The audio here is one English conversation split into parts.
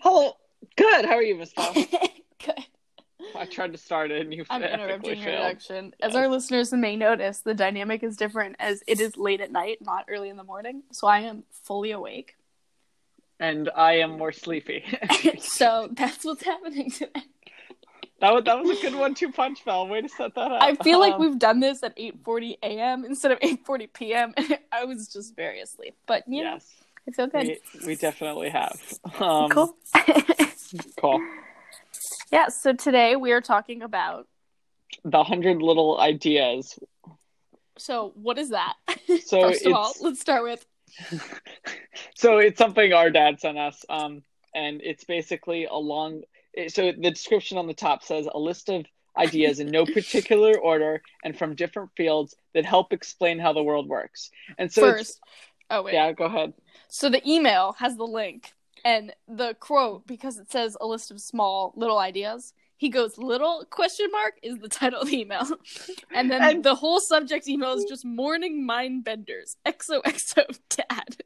Hello. Good. How are you, Miss Paul? Good. I tried to start it and you failed. I'm interrupting your introduction. Yes. As our listeners may notice, the dynamic is different as it is late at night, not early in the morning. So I am fully awake. And I am more sleepy. So that's what's happening today. That was a good 1-2 punch, Belle. Way to set that up. I feel like we've done this at 8:40 a.m. instead of 8:40 p.m. I was just very asleep. But, you know, it's okay. We definitely have. Cool. Cool. Yeah, so today we are talking about... the 100 little ideas. So, what is that? So First of all, let's start with... So, it's something our dad sent us. And it's basically along... So the description on the top says a list of ideas in no particular order and from different fields that help explain how the world works. And so first, oh wait, yeah, go ahead. So the email has the link and the quote, because it says a list of small little ideas. He goes, little question mark is the title of the email. And then the whole subject email is just morning mind benders. XOXO dad.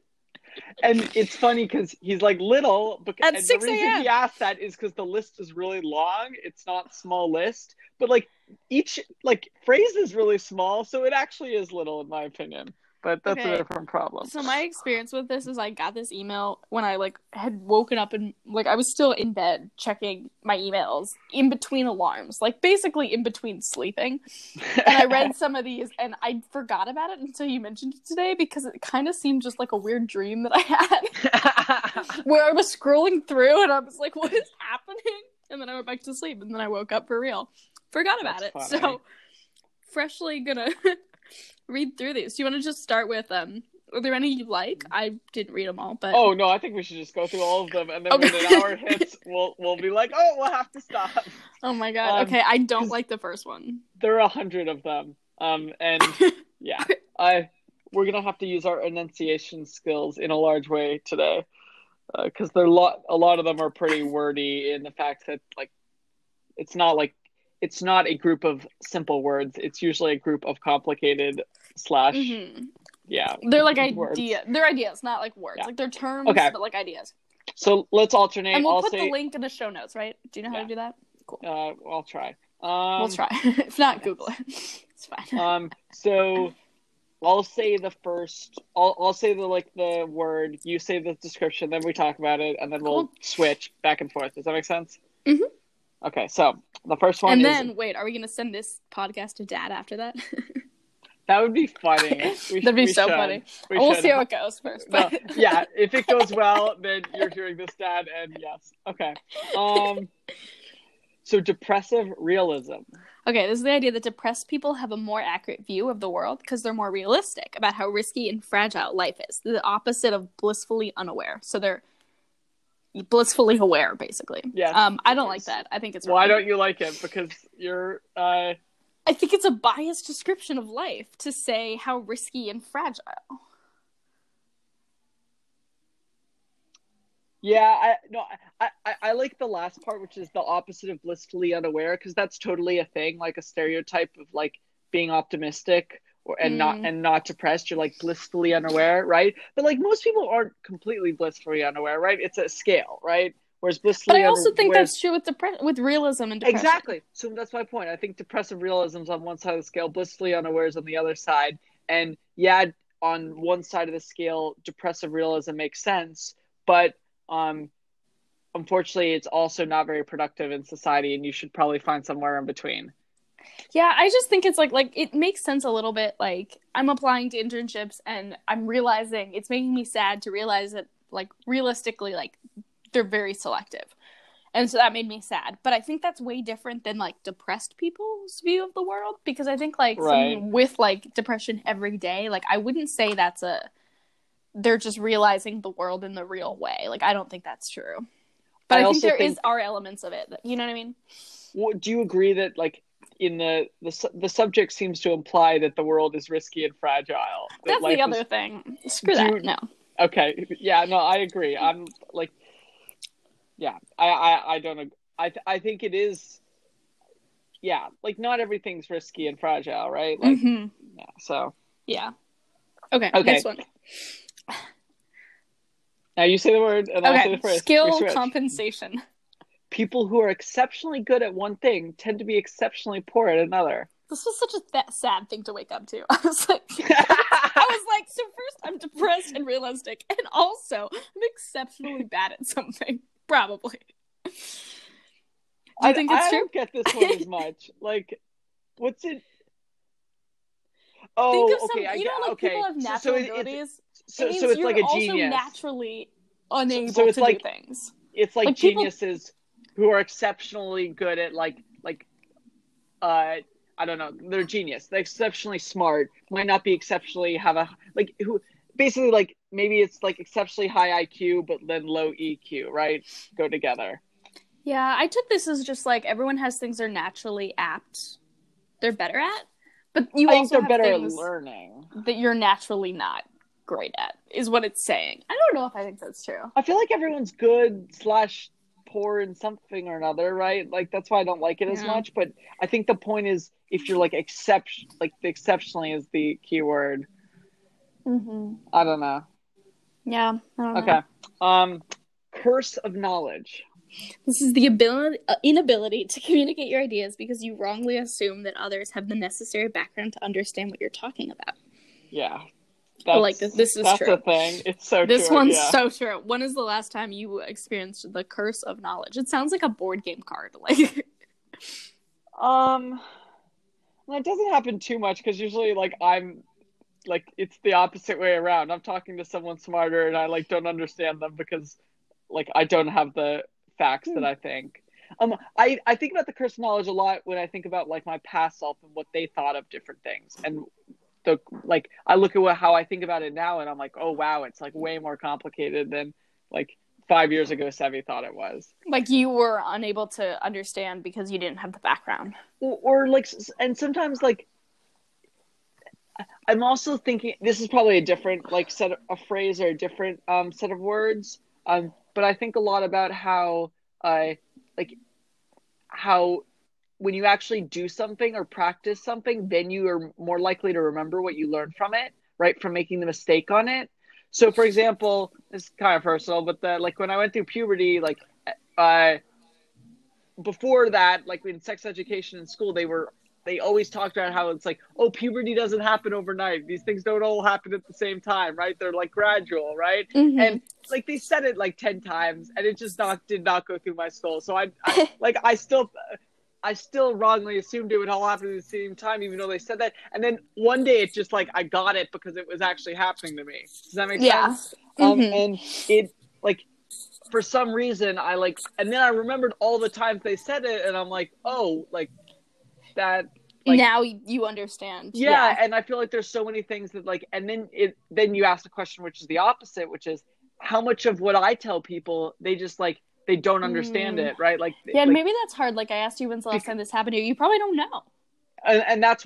And it's funny because he's like little, because the reason he asked that is because the list is really long. It's not small list, but like each like phrase is really small, so it actually is little in my opinion. But that's a different problem. So my experience with this is I got this email when I like had woken up and like I was still in bed checking my emails in between alarms, like basically in between sleeping. And I read some of these and I forgot about it until you mentioned it today because it kind of seemed just like a weird dream that I had where I was scrolling through and I was like, what is happening? And then I went back to sleep and then I woke up for real. Forgot about it. So freshly gonna... read through these. Do you want to just start with are there any you like? I didn't read them all, but oh no, I think we should just go through all of them and then when an hour hits we'll be like, oh, we'll have to stop. Oh my god. Okay, I don't like the first one. There are 100 of them. And yeah. We're gonna have to use our enunciation skills in a large way today. Because a lot of them are pretty wordy in the fact that like it's not a group of simple words. It's usually a group of complicated / mm-hmm. yeah. They're like ideas. They're ideas, not like words. Yeah. Like they're terms, but like ideas. So let's alternate. And we'll put the link in the show notes, right? Do you know how to do that? Cool. I'll try. We'll try. If not, Google it. It's fine. So I'll say the first. I'll say the word. You say the description. Then we talk about it, and then we'll switch back and forth. Does that make sense? Mm-hmm. Okay, so the first one is... And then, wait, are we going to send this podcast to Dad after that? That would be funny. That'd be so funny. We'll see how it goes first. But... No, yeah, if it goes well, then you're hearing this, Dad, and yes. Okay. So depressive realism. Okay, this is the idea that depressed people have a more accurate view of the world because they're more realistic about how risky and fragile life is. They're the opposite of blissfully unaware. So they're... blissfully aware, basically. Yeah. I don't like that. I think it's wrong. Why don't you like it? Because you're... I think it's a biased description of life to say how risky and fragile. Yeah, I like the last part, which is the opposite of blissfully unaware, because that's totally a thing, like a stereotype of like being optimistic not depressed. You're like blissfully unaware, right? But like most people aren't completely blissfully unaware, right? It's a scale, right? Whereas blissfully unaware. But I also think that's true with with realism and depression. Exactly. So that's my point. I think depressive realism's on one side of the scale, blissfully unaware is on the other side. And yeah, on one side of the scale, depressive realism makes sense, but unfortunately, it's also not very productive in society, and you should probably find somewhere in between. Yeah, I just think it's like it makes sense a little bit. Like I'm applying to internships and I'm realizing it's making me sad to realize that like realistically like they're very selective. And so that made me sad. But I think that's way different than like depressed people's view of the world because I think like someone with like depression every day, like I wouldn't say they're just realizing the world in the real way. Like I don't think that's true. But I think there are elements of it. You know what I mean? Well, do you agree that like in the subject seems to imply that the world is risky and fragile. That's the other thing. Screw that. No. Okay. Yeah. No, I agree. I'm like, yeah. I don't. I think it is. Yeah. Like not everything's risky and fragile, right? Like. Mm-hmm. Yeah. So. Yeah. Okay. Next one. Now you say the word, and I'll say the phrase. Skill compensation. People who are exceptionally good at one thing tend to be exceptionally poor at another. This was such a sad thing to wake up to. I was like, so first I'm depressed and realistic, and also I'm exceptionally bad at something. Probably. I think it's true. I don't get this one as much. Like, what's it? Oh, think of okay. Some, you know, like people have natural abilities. So it's like a genius. Naturally unable so it's to like, do things. It's like geniuses people... who are exceptionally good at like I don't know, they're genius. They're exceptionally smart. Might not be exceptionally have a like who basically like maybe it's like exceptionally high IQ but then low EQ, right? Go together. Yeah, I took this as just like everyone has things they're naturally apt. They're better at. But you I also think they're have better things at learning that you're naturally not great at is what it's saying. I don't know if I think that's true. I feel like everyone's good / poor in something or another, right? Like that's why I don't like it as much. But I think the point is if you're like the exceptionally is the key word. Mm-hmm. I don't know. Yeah. I don't know. Curse of knowledge. This is the inability to communicate your ideas because you wrongly assume that others have the necessary background to understand what you're talking about. Yeah. That's true. That's a thing. It's so true. This one's so true. When is the last time you experienced the curse of knowledge? It sounds like a board game card. Like, well, it doesn't happen too much because usually, like, I'm like it's the opposite way around. I'm talking to someone smarter and I like don't understand them because, like, I don't have the facts that I think. I think about the curse of knowledge a lot when I think about like my past self and what they thought of different things and. So, like, I look at how I think about it now, and I'm like, oh, wow, it's, like, way more complicated than, like, 5 years ago Sevi thought it was. Like, you were unable to understand because you didn't have the background. Or like, and sometimes, like, I'm also thinking, this is probably a different, like, set of, a phrase or a different set of words, but I think a lot about how, when you actually do something or practice something, then you are more likely to remember what you learned from it, right? From making the mistake on it. So for example, it's kind of personal, but like when I went through puberty, like before that, like in sex education in school, they always talked about how it's like, oh, puberty doesn't happen overnight. These things don't all happen at the same time, right? They're like gradual, right? Mm-hmm. And like they said it like 10 times and it just did not go through my skull. So I still wrongly assumed it would all happen at the same time, even though they said that. And then one day it's just like, I got it because it was actually happening to me. Does that make sense? Yeah. Mm-hmm. And it like, for some reason I like, and then I remembered all the times they said it and I'm like, oh, like that. Like, now you understand. Yeah. And I feel like there's so many things that like, and then you ask the question, which is the opposite, which is how much of what I tell people, they just like, they don't understand it, right? Like, yeah, like, maybe that's hard. Like, I asked you when's the last time this happened to you. You probably don't know. And that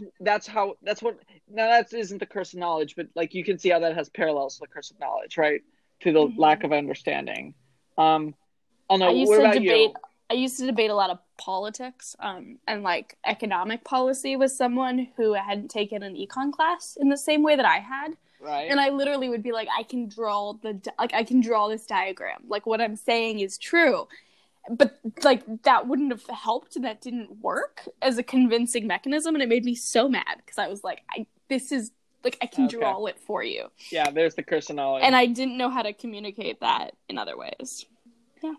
isn't the curse of knowledge, but like you can see how that has parallels to the curse of knowledge, right? To the lack of understanding. I used to debate a lot of politics and like economic policy with someone who hadn't taken an econ class in the same way that I had. Right. And I literally would be like, I can draw this diagram. Like what I'm saying is true, but like that wouldn't have helped. That didn't work as a convincing mechanism, and it made me so mad because I was like, I can draw it for you. Yeah, there's the curse of knowledge, and I didn't know how to communicate that in other ways. Yeah.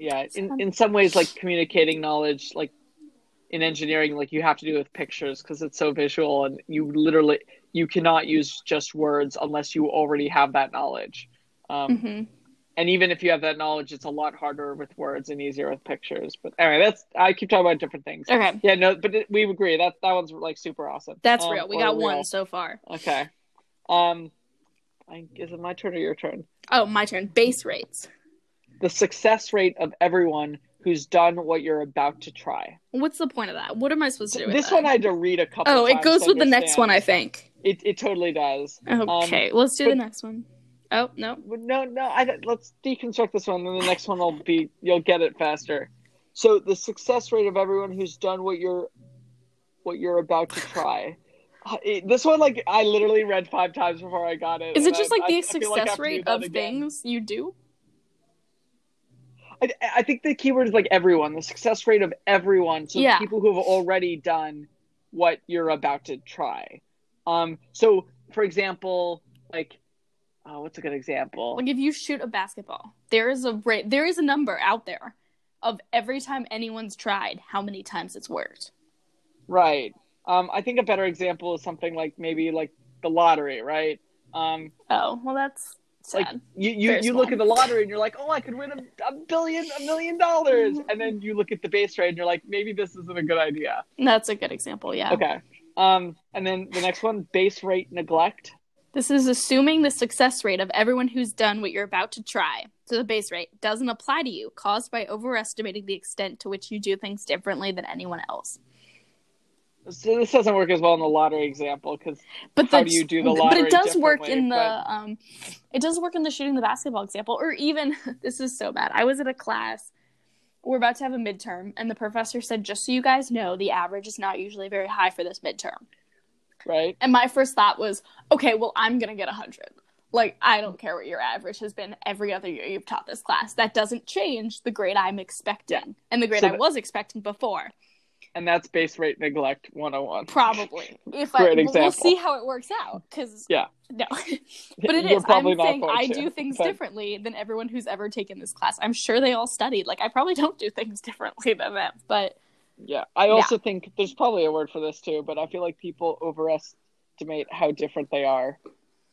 Yeah, in some ways, like communicating knowledge, like in engineering, like you have to do with pictures because it's so visual, and you literally. You cannot use just words unless you already have that knowledge. And even if you have that knowledge, it's a lot harder with words and easier with pictures. But anyway, I keep talking about different things. Okay. Yeah, no, but we agree. That one's like super awesome. That's real. We got one so far. Okay. Is it my turn or your turn? Oh, my turn. Base rates. The success rate of everyone who's done what you're about to try. What's the point of that? What am I supposed to do with this that? One I had to read a couple times. Oh, it goes with the next one, I think. It totally does. Okay, let's do the next one. Oh, no. Let's deconstruct this one, and the next one you'll get it faster. So the success rate of everyone who's done what you're about to try. This one, like, I literally read 5 times before I got it. Is it just, like, the success rate of things you do? I think the keyword is, like, everyone. The success rate of everyone. So yeah. People who have already done what you're about to try. So, for example, like, what's a good example? Like, if you shoot a basketball, there is a number out there of every time anyone's tried, how many times it's worked. Right. I think a better example is something like maybe like the lottery, right? Oh, well, that's sad. Like you look at the lottery and you're like, oh, I could win $1 million, and then you look at the base rate and you're like, maybe this isn't a good idea. That's a good example, yeah. Okay. And then the next one, base rate neglect. This is assuming the success rate of everyone who's done what you're about to try. So the base rate doesn't apply to you, caused by overestimating the extent to which you do things differently than anyone else. So this doesn't work as well in the lottery example, because how do you do the lottery? But it does work in the shooting the basketball example, or even this is so bad. I was in a class, we're about to have a midterm, and the professor said, "Just so you guys know, the average is not usually very high for this midterm." Right. And my first thought was, okay, well, I'm gonna get 100. Like, I don't care what your average has been every other year you've taught this class. That doesn't change the grade I'm expecting and the grade I was expecting before. And that's base rate neglect 101. Probably. We'll see how it works out. Because but it is. I'm saying I do things differently than everyone who's ever taken this class. I'm sure they all studied. Like, I probably don't do things differently than them. But yeah, I also think there's probably a word for this too. But I feel like people overestimate how different they are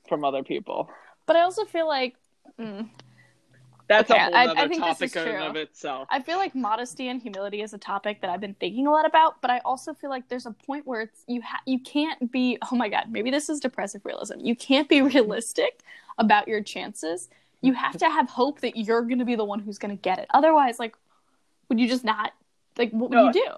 from other people. But I also feel like that's a whole other topic in and of itself. I feel like modesty and humility is a topic that I've been thinking a lot about, but I also feel like there's a point where it's, you can't be, oh my God, maybe this is depressive realism. You can't be realistic about your chances. You have to have hope that you're going to be the one who's going to get it. Otherwise, like, would you just not, like, what would you do?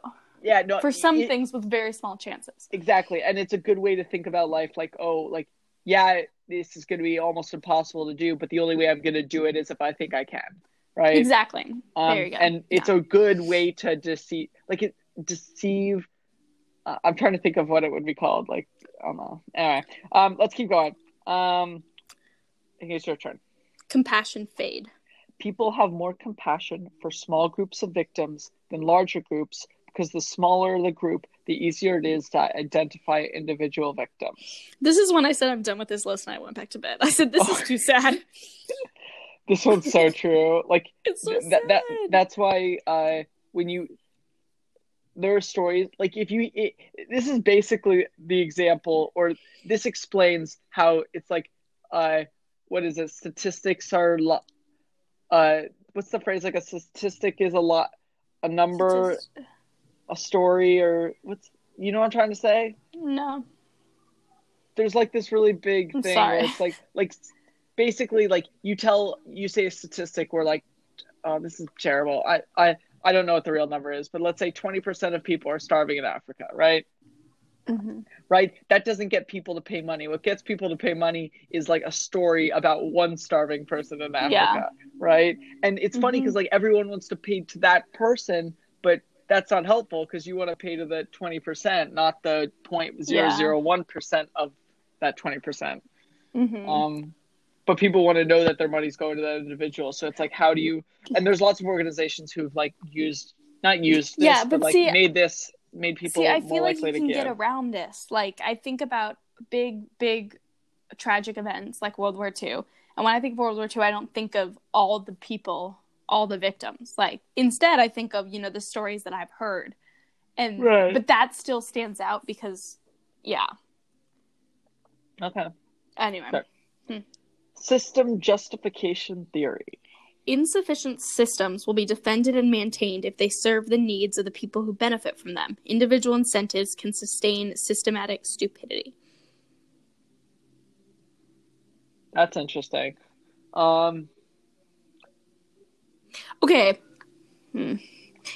Yeah, no. For some things with very small chances. Exactly. And it's a good way to think about life, like, oh, like, yeah, this is going to be almost impossible to do, but the only way I'm going to do it is if I think I can, right? Exactly. There you go. And it's a good way to deceive, like, deceive. I'm trying to think of what it would be called. Like, I don't know. Anyway, let's keep going. I think it's your turn. Compassion fade. People have more compassion for small groups of victims than larger groups because the smaller the group, the easier it is to identify individual victims. This is when I said I'm done with this list and I went back to bed. I said, this is too sad. This one's so true. Like, it's so sad. That's why there are stories, like, this is basically the example, or this explains how it's like, what is it? Statistics are, what's the phrase? Like, a statistic is a number... a story, or what's, you know what I'm trying to say? No. There's like this really big thing where it's like basically like you say a statistic where like, oh, this is terrible. I don't know what the real number is, but let's say 20% of people are starving in Africa, right? Mm-hmm. Right? That doesn't get people to pay money. What gets people to pay money is like a story about one starving person in Africa, right? And it's funny because like everyone wants to pay to that person, but that's not helpful because you want to pay to the 20%, not the 0.001% of that 20%. Mm-hmm. But people want to know that their money's going to that individual. So it's like, how do you, and there's lots of organizations who've like made people more likely to give. I feel like you can get around this. Like, I think about big tragic events like World War II. And when I think of World War II, I don't think of all the people, all the victims. Like, instead I think of, you know, the stories that I've heard, and but that still stands out because System justification theory. Insufficient systems will be defended and maintained if they serve the needs of the people who benefit from them. Individual incentives can sustain systematic stupidity. That's interesting. Okay.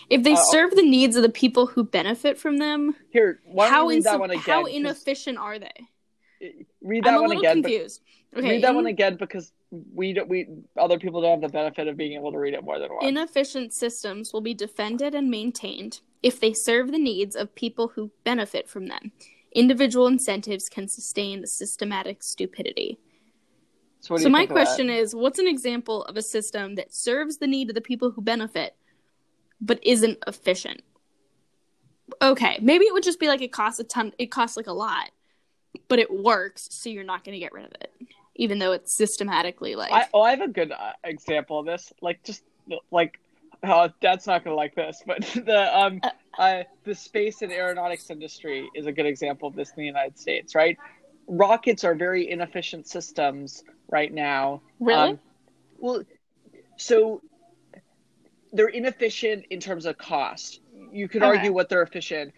If they serve the needs of the people who benefit from them, how inefficient are they? Read that one again. I'm a little confused. Okay. Read that one again because we other people don't have the benefit of being able to read it more than once. Inefficient systems will be defended and maintained if they serve the needs of people who benefit from them. Individual incentives can sustain systematic stupidity. So my question is, what's an example of a system that serves the need of the people who benefit, but isn't efficient? Okay, maybe it would just be like it costs a lot, but it works, so you're not going to get rid of it, even though it's systematically like... I have a good example of this. Dad's not going to like this, but the space and aeronautics industry is a good example of this in the United States, right? Rockets are very inefficient systems right now. Really? So they're inefficient in terms of cost. You could argue what they're efficient.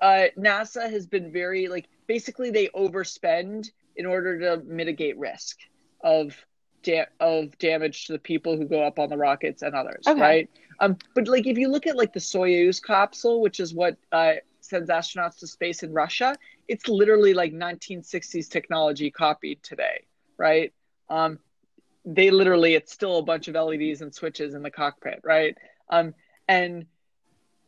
NASA has been very, basically they overspend in order to mitigate risk of damage to the people who go up on the rockets and others, right? But if you look at the Soyuz capsule, which is what sends astronauts to space in Russia, it's literally 1960s technology copied today, right? It's still a bunch of LEDs and switches in the cockpit, right? And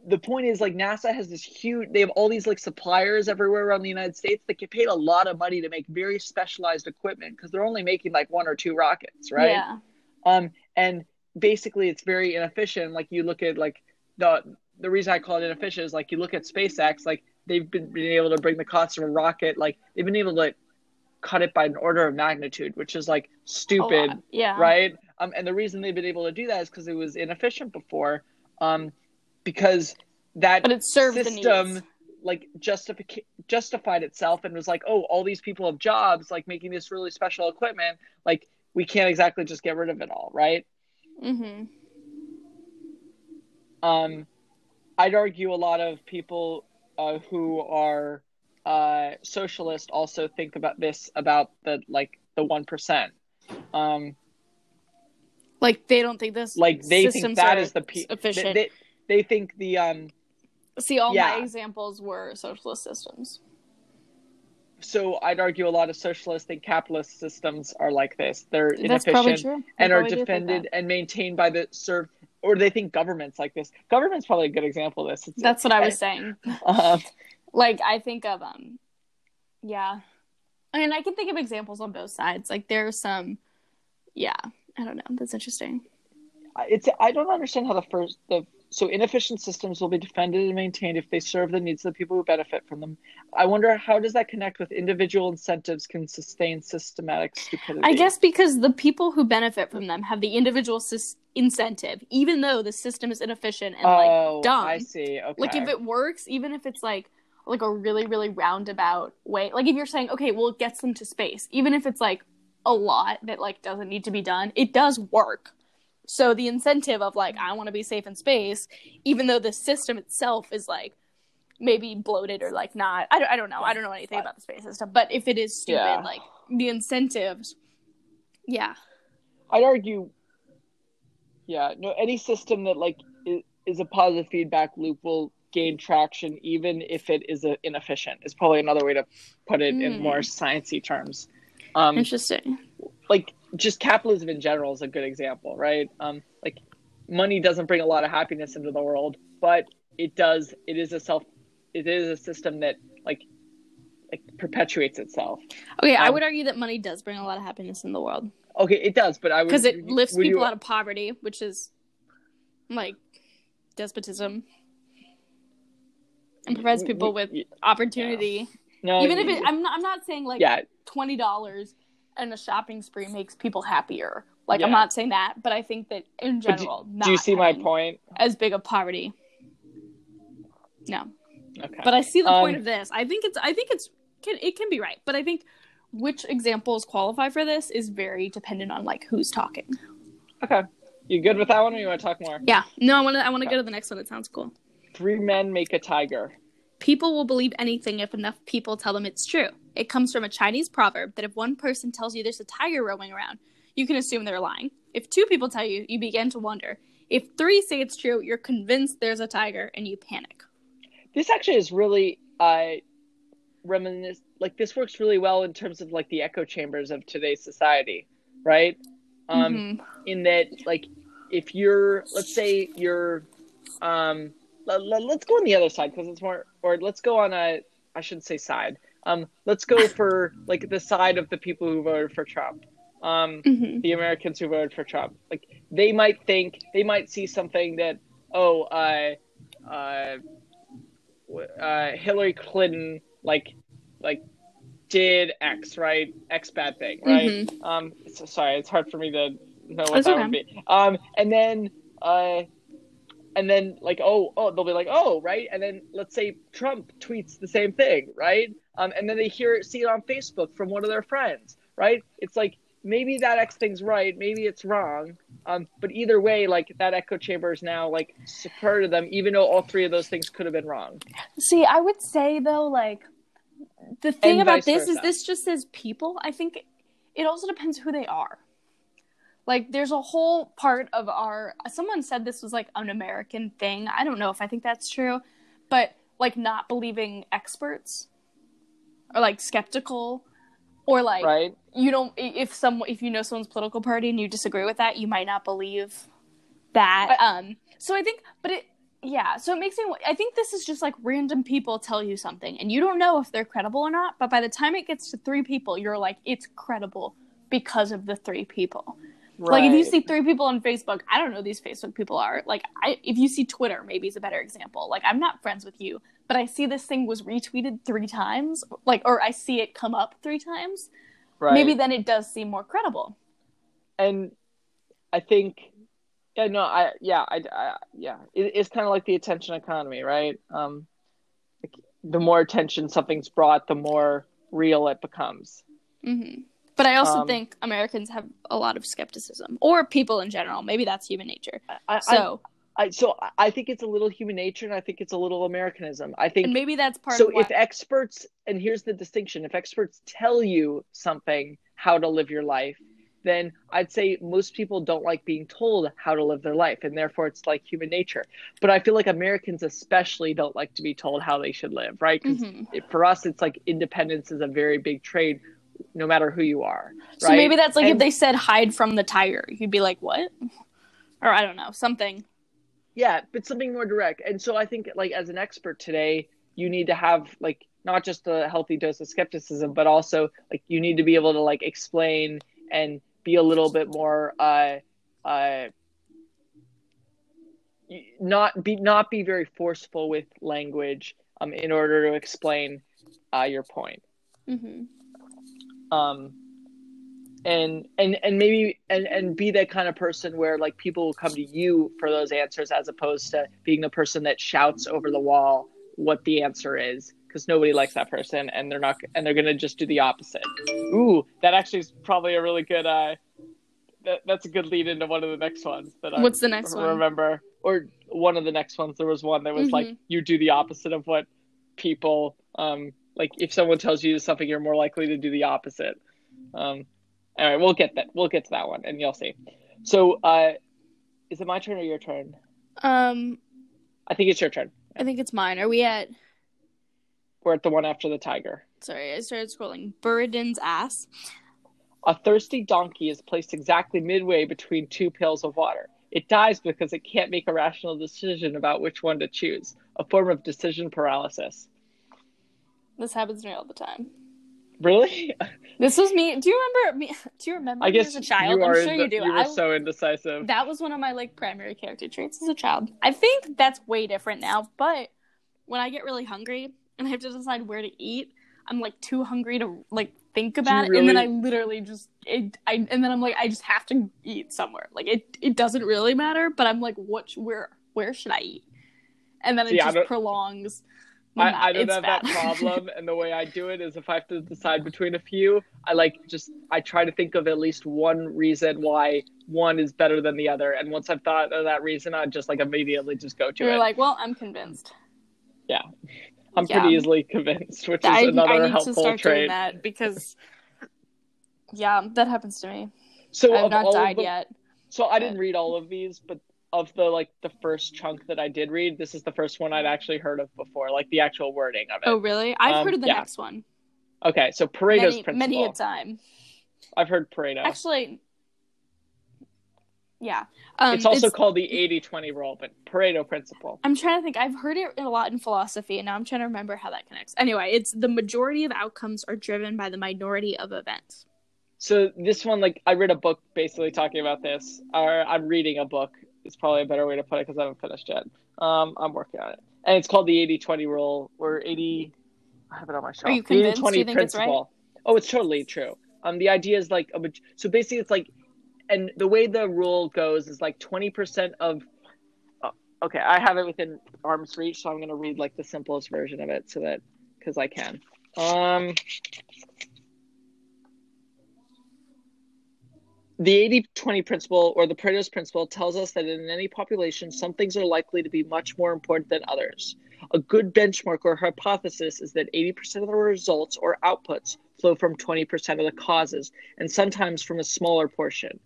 the point is, NASA has this huge, they have all these suppliers everywhere around the United States that get paid a lot of money to make very specialized equipment because they're only making one or two rockets, right? Yeah. And basically it's very inefficient. You look at the reason I call it inefficient is you look at SpaceX, they've been able to bring the cost of a rocket, they've been able to cut it by an order of magnitude, which is stupid, yeah, right? And the reason they've been able to do that is because it was inefficient before, because that system justified itself and was all these people have jobs, making this really special equipment, we can't exactly just get rid of it all, right? Mm-hmm. I'd argue a lot of people who are socialist also think about this, about the 1%. They don't think this. They think that is the efficient. They think the. My examples were socialist systems. So I'd argue a lot of socialists think capitalist systems are like this. They're inefficient and are defended and maintained by the served. Or they think government's like this. Government's probably a good example of this. That's what I was saying. I think of, yeah. I mean, I can think of examples on both sides. There are some, yeah, I don't know. That's interesting. I don't understand how so inefficient systems will be defended and maintained if they serve the needs of the people who benefit from them. I wonder, how does that connect with individual incentives can sustain systematic stupidity? I guess because the people who benefit from them have the individual incentive, even though the system is inefficient and dumb. I see. Okay. If it works, even if it's a really, really roundabout way, if you're saying, okay, well, it gets them to space, even if it's a lot that doesn't need to be done, it does work. So the incentive of I want to be safe in space, even though the system itself is maybe bloated or not. I don't know. I don't know anything about the space system. But if it is stupid, yeah. The incentives, yeah. I'd argue, yeah. No, any system that is a positive feedback loop will gain traction, even if it is inefficient. Is probably another way to put it in more sciencey terms. Interesting. Just capitalism in general is a good example, right? Money doesn't bring a lot of happiness into the world, but it does. It is a system that perpetuates itself. Okay, I would argue that money does bring a lot of happiness in the world. Okay, it does, but because it lifts people out of poverty, which is despotism, and provides people with opportunity. Yeah. No, even if I'm not saying $20. And a shopping spree makes people happier. I'm not saying that, but I think that in general, do you see my point? As big of poverty, no. Okay. But I see the point of this. It can be right, but I think which examples qualify for this is very dependent on who's talking. Okay, you good with that one, or you want to talk more? Yeah, no, I want to go to the next one. It sounds cool. 3 men make a tiger. People will believe anything if enough people tell them it's true. It comes from a Chinese proverb that if one person tells you there's a tiger roaming around, you can assume they're lying. If 2 people tell you, you begin to wonder. If 3 say it's true, you're convinced there's a tiger and you panic. This actually is really reminiscent. This works really well in terms of the echo chambers of today's society, right? In that, if you're, let's say you're, let's go on the other side because it's more, or let's go on a I shouldn't say side. Let's go for like the side of the people who voted for Trump, the Americans who voted for Trump. Like they might think, they might see something that, oh, Hillary Clinton like did X, right? X bad thing, right? So, sorry, it's hard for me to know what that would be. And then like oh they'll be like oh right, and then let's say Trump tweets the same thing, right? And then they see it on Facebook from one of their friends, right? It's like maybe that X thing's right, maybe it's wrong, but either way, like that echo chamber is now like superior to them, even though all three of those things could have been wrong. See, I would say though, like the thing about this is this just says people. I think it also depends who they are. Like, there's a whole part of our... Someone said this was, like, an American thing. I don't know if I think that's true. But, like, not believing experts. Or, like, skeptical. Or, like, right. You don't... If you know someone's political party and you disagree with that, you might not believe that. So I think... But it... Yeah. So it makes me... I think this is just, like, random people tell you something. And you don't know if they're credible or not. But by the time it gets to three people, you're like, it's credible because of the three people. Right. Like, if you see three people on Facebook, I don't know who these Facebook people are. Like, if you see Twitter, maybe is a better example. Like, I'm not friends with you, but I see this thing was retweeted 3 times. Like, or I see it come up 3 times. Right. Maybe then it does seem more credible. And I think, it's kind of like the attention economy, right? Like the more attention something's brought, the more real it becomes. Mm-hmm. But I also think Americans have a lot of skepticism, or people in general. Maybe that's human nature. I think it's a little human nature, and I think it's a little Americanism. I think, and maybe that's part. So, if experts, and here's the distinction: if experts tell you something, how to live your life, then I'd say most people don't like being told how to live their life, and therefore it's like human nature. But I feel like Americans especially don't like to be told how they should live, right? Because for us, it's like independence is a very big trade. No matter who you are, right? So maybe that's like, if they said hide from the tiger, you'd be like, what? Or I don't know, something. Yeah, but something more direct. And so I think, like, as an expert today, you need to have, like, not just a healthy dose of skepticism, but also, like, you need to be able to, like, explain and be a little bit more not be very forceful with language in order to explain your point. Mm-hmm. And maybe be that kind of person where, like, people will come to you for those answers, as opposed to being the person that shouts over the wall what the answer is, because nobody likes that person, and they're going to just do the opposite. Ooh, that actually is probably a really good, that's a good lead into one of the next ones. What's the next one? Remember, or one of the next ones, there was one that was like, you do the opposite of what people, like, if someone tells you something, you're more likely to do the opposite. All right, we'll get to that one, and you'll see. So, is it my turn or your turn? I think it's your turn. I think it's mine. We're at the one after the tiger. Sorry, I started scrolling. Buridan's ass. A thirsty donkey is placed exactly midway between 2 pails of water. It dies because it can't make a rational decision about which one to choose. A form of decision paralysis. This happens to me all the time. Really? This was me. Do you remember I guess me as a child? I'm sure you do. You were so indecisive. That was one of my, like, primary character traits as a child. I think that's way different now, but when I get really hungry and I have to decide where to eat, I'm, like, too hungry to, like, think about it. Really? And then I literally I'm like, I just have to eat somewhere. Like, it doesn't really matter, but I'm like, where should I eat? And then it just prolongs... I don't have that problem, and the way I do it is, if I have to decide between a few, I try to think of at least one reason why one is better than the other, and once I've thought of that reason, I just, like, immediately just go to it. You're like, well, I'm convinced. Yeah, I'm pretty easily convinced, which is another helpful trait. I need to start doing that, because that happens to me. So I've not died yet. So I didn't read all of these, but of the, like, the first chunk that I did read, this is the first one I'd actually heard of before, like the actual wording of it. Oh, really? I've heard of the next one. Okay, so Pareto's principle. Many a time. I've heard Pareto. Actually, Yeah. It's also called the 80-20 rule, but Pareto principle. I'm trying to think. I've heard it a lot in philosophy, and now I'm trying to remember how that connects. Anyway, it's the majority of outcomes are driven by the minority of events. So this one, like, I read a book basically talking about this. Or I'm reading a book. It's probably a better way to put it because I haven't finished yet. I'm working on it. And it's called the 80-20 rule, or 80... I have it on my shelf. Are you convinced? Do you think it's right? Oh, it's totally true. The idea is, like... So basically, it's like... And the way the rule goes is like 20% of, okay, I have it within arm's reach, so I'm going to read like the simplest version of it so that, because I can. The 80-20 principle, or the Pareto's principle, tells us that in any population, some things are likely to be much more important than others. A good benchmark or hypothesis is that 80% of the results or outputs flow from 20% of the causes, and sometimes from a smaller portion.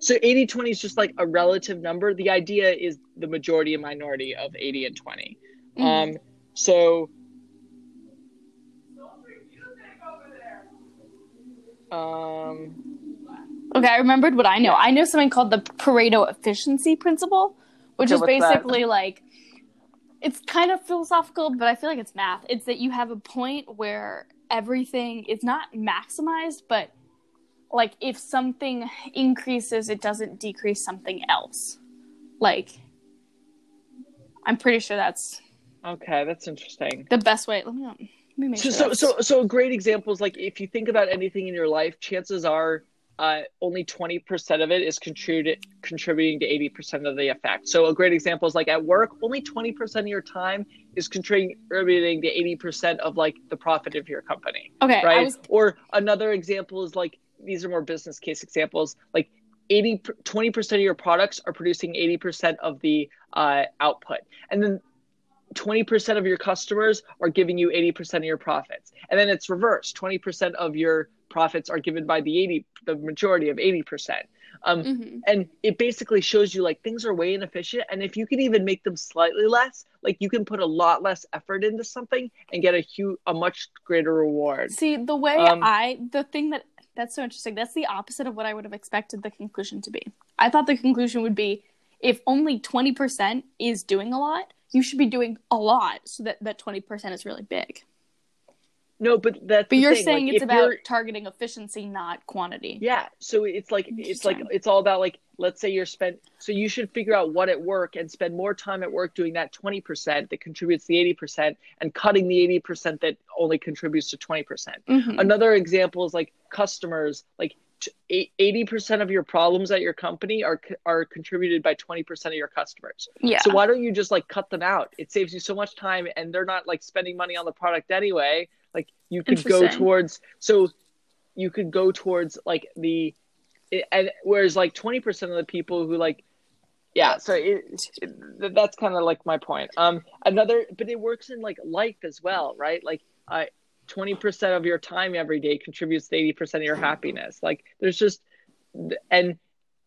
So 80-20 is just like a relative number. The idea is the majority and minority of 80 and 20. Mm-hmm. So don't bring music over there. Okay, I remembered what I know. Yeah. I know something called the Pareto efficiency principle, which is basically like, it's kind of philosophical, but I feel like it's math. It's that you have a point where everything is not maximized, but like if something increases, it doesn't decrease something else. Like, I'm pretty sure that's okay. That's interesting. The best way. Let me make sure. So a great example is like if you think about anything in your life, chances are only 20% of it is contributing to 80% of the effect. So a great example is like at work, only 20% of your time is contributing to 80% of like the profit of your company. Okay. Right. Or another example is like, these are more business case examples. Like 20% of your products are producing 80% of the output. And then 20% of your customers are giving you 80% of your profits. And then it's reversed. 20% of your profits are given by the majority of 80%. And it basically shows you like things are way inefficient. And if you can even make them slightly less, like you can put a lot less effort into something and get a much greater reward. See, the way that's so interesting. That's the opposite of what I would have expected the conclusion to be. I thought the conclusion would be if only 20% is doing a lot, you should be doing a lot so that 20% is really big. No, but that's But you're thing. Saying like, it's about targeting efficiency, not quantity. Yeah. So it's all about like, let's say so you should figure out what at work and spend more time at work doing that 20% that contributes the 80% and cutting the 80% that only contributes to 20%. Mm-hmm. Another example is like customers, like 80% of your problems at your company are contributed by 20% of your customers. Yeah. So why don't you just like cut them out? It saves you so much time and they're not like spending money on the product anyway. Like you could go towards, like and whereas like 20% of the people who like, yeah, so that's kind of like my point. But it works in like life as well, right? Like 20% of your time every day contributes to 80% of your happiness. Like there's just, and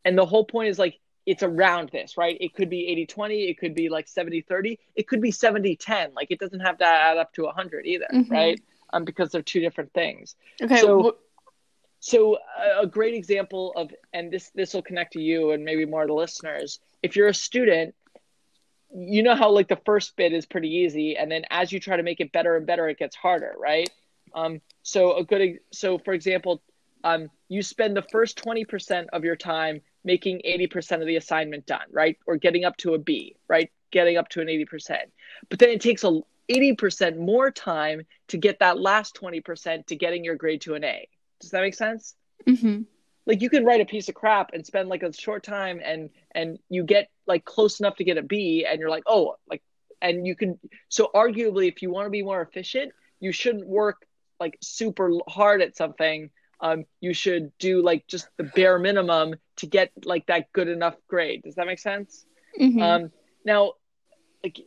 the whole point is like, it's around this, right? It could be 80-20. It could be like 70-30. It could be 70-10. Like it doesn't have to add up to 100 either, right? Because they're two different things. Okay. So a great example of, and this will connect to you and maybe more to listeners. If you're a student, you know how like the first bit is pretty easy. And then as you try to make it better and better, it gets harder, right? So for example, you spend the first 20% of your time making 80% of the assignment done, right? Or getting up to a B, right? Getting up to an 80%. But then it takes 80% more time to get that last 20% to getting your grade to an A. Does that make sense? Mm-hmm. Like you could write a piece of crap and spend like a short time and you get like close enough to get a B and you're like, oh, like, and you can, so arguably if you want to be more efficient, you shouldn't work like super hard at something. You should do like just the bare minimum to get like that good enough grade. Does that make sense? Mm-hmm. Now, like,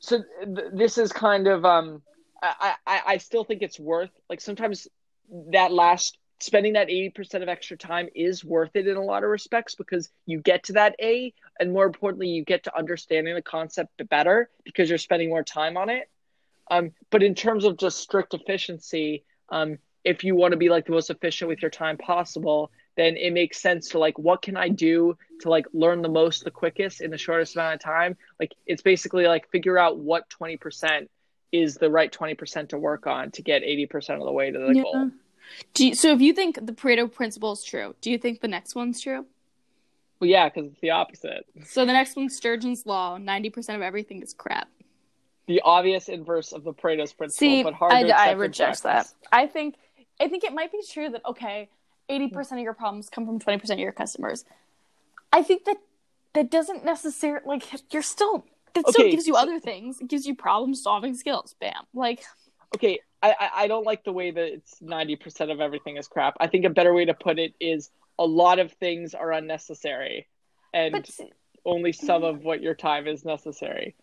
so this is kind of, I still think it's worth, like sometimes that spending that 80% of extra time is worth it in a lot of respects because you get to that A and more importantly, you get to understanding the concept better because you're spending more time on it. But in terms of just strict efficiency, if you want to be like the most efficient with your time possible, then it makes sense to like, what can I do to like learn the most, the quickest in the shortest amount of time? Like, it's basically like figure out what 20% is the right 20% to work on to get 80% of the way to the goal. So if you think the Pareto principle is true, do you think the next one's true? Well, yeah, because it's the opposite. So the next one's Sturgeon's law, 90% of everything is crap. The obvious inverse of the Pareto's principle, but hard to accept. I reject that. I think it might be true that, okay, 80% of your problems come from 20% of your customers. I think that doesn't necessarily, like, you're still, still gives you other things. It gives you problem-solving skills. Bam. Like, okay, I don't like the way that it's 90% of everything is crap. I think a better way to put it is a lot of things are unnecessary, and only some of what your time is necessary.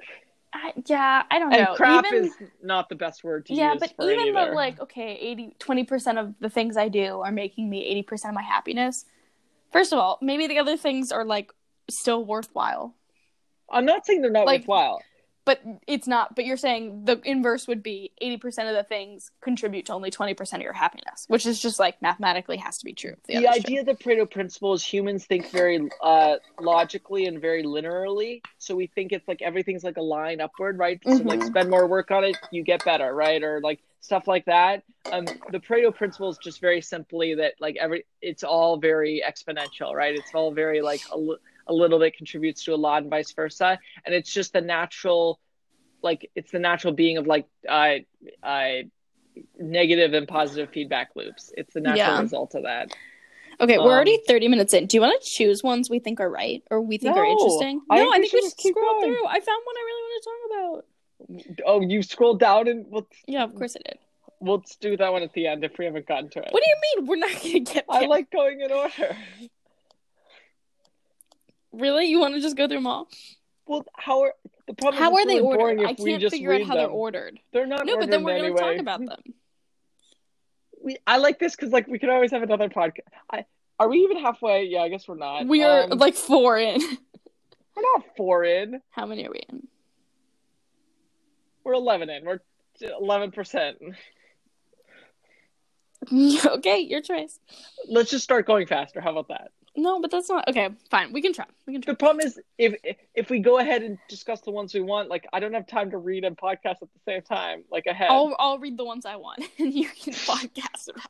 I don't know. And crap is not the best word to use. Yeah, but even though, like, okay, 20% of the things I do are making me 80% of my happiness. First of all, maybe the other things are, like, still worthwhile. I'm not saying they're not worthwhile. But it's not. But you're saying the inverse would be 80% of the things contribute to only 20% of your happiness, which is just, like, mathematically has to be true. The idea of the Pareto principle is humans think very logically and very linearly. So we think it's, like, everything's, like, a line upward, right? So, like, spend more work on it, you get better, right? Or, like, stuff like that. The Pareto principle is just very simply that, like, it's all very exponential, right? It's all very, like, a little bit contributes to a lot and vice versa. And it's just the natural, like, it's the natural being of, like, negative and positive feedback loops. It's the natural result of that. Okay, we're already 30 minutes in. Do you want to choose ones we think are right or we think are interesting? I think we should scroll through. I found one I really want to talk about. Oh, you scrolled down and... Yeah, of course I did. We'll do that one at the end if we haven't gotten to it. What do you mean we're not going to get there? I like going in order. Really? You want to just go through them all? Well, how are they ordered? I can't figure out how they're ordered. They're not ordered. No, but then we're going to talk about them. I like this because, like, we can always have another podcast. Are we even halfway? Yeah, I guess we're not. We are, like, 4 in. We're not 4 in. How many are we in? We're 11 in. We're 11%. Okay, your choice. Let's just start going faster. How about that? No, but that's not... Okay, fine. We can try. The problem is, if we go ahead and discuss the ones we want, like, I don't have time to read and podcast at the same time. Like, ahead. I'll read the ones I want, and you can podcast about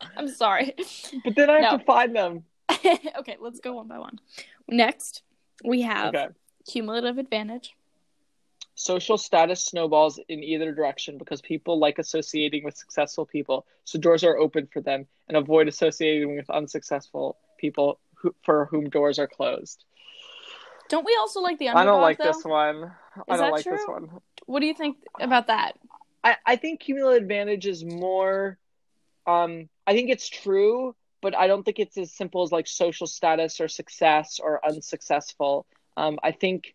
them. I'm sorry. But then I have to find them. Okay, let's go one by one. Next, we have cumulative advantage. Social status snowballs in either direction because people like associating with successful people, so doors are open for them, and avoid associating with unsuccessful people for whom doors are closed. Don't we also like the underdog, though? I don't like this one. This one. What do you think about that? I think cumulative advantage is more... I think it's true, but I don't think it's as simple as, like, social status or success or unsuccessful. I think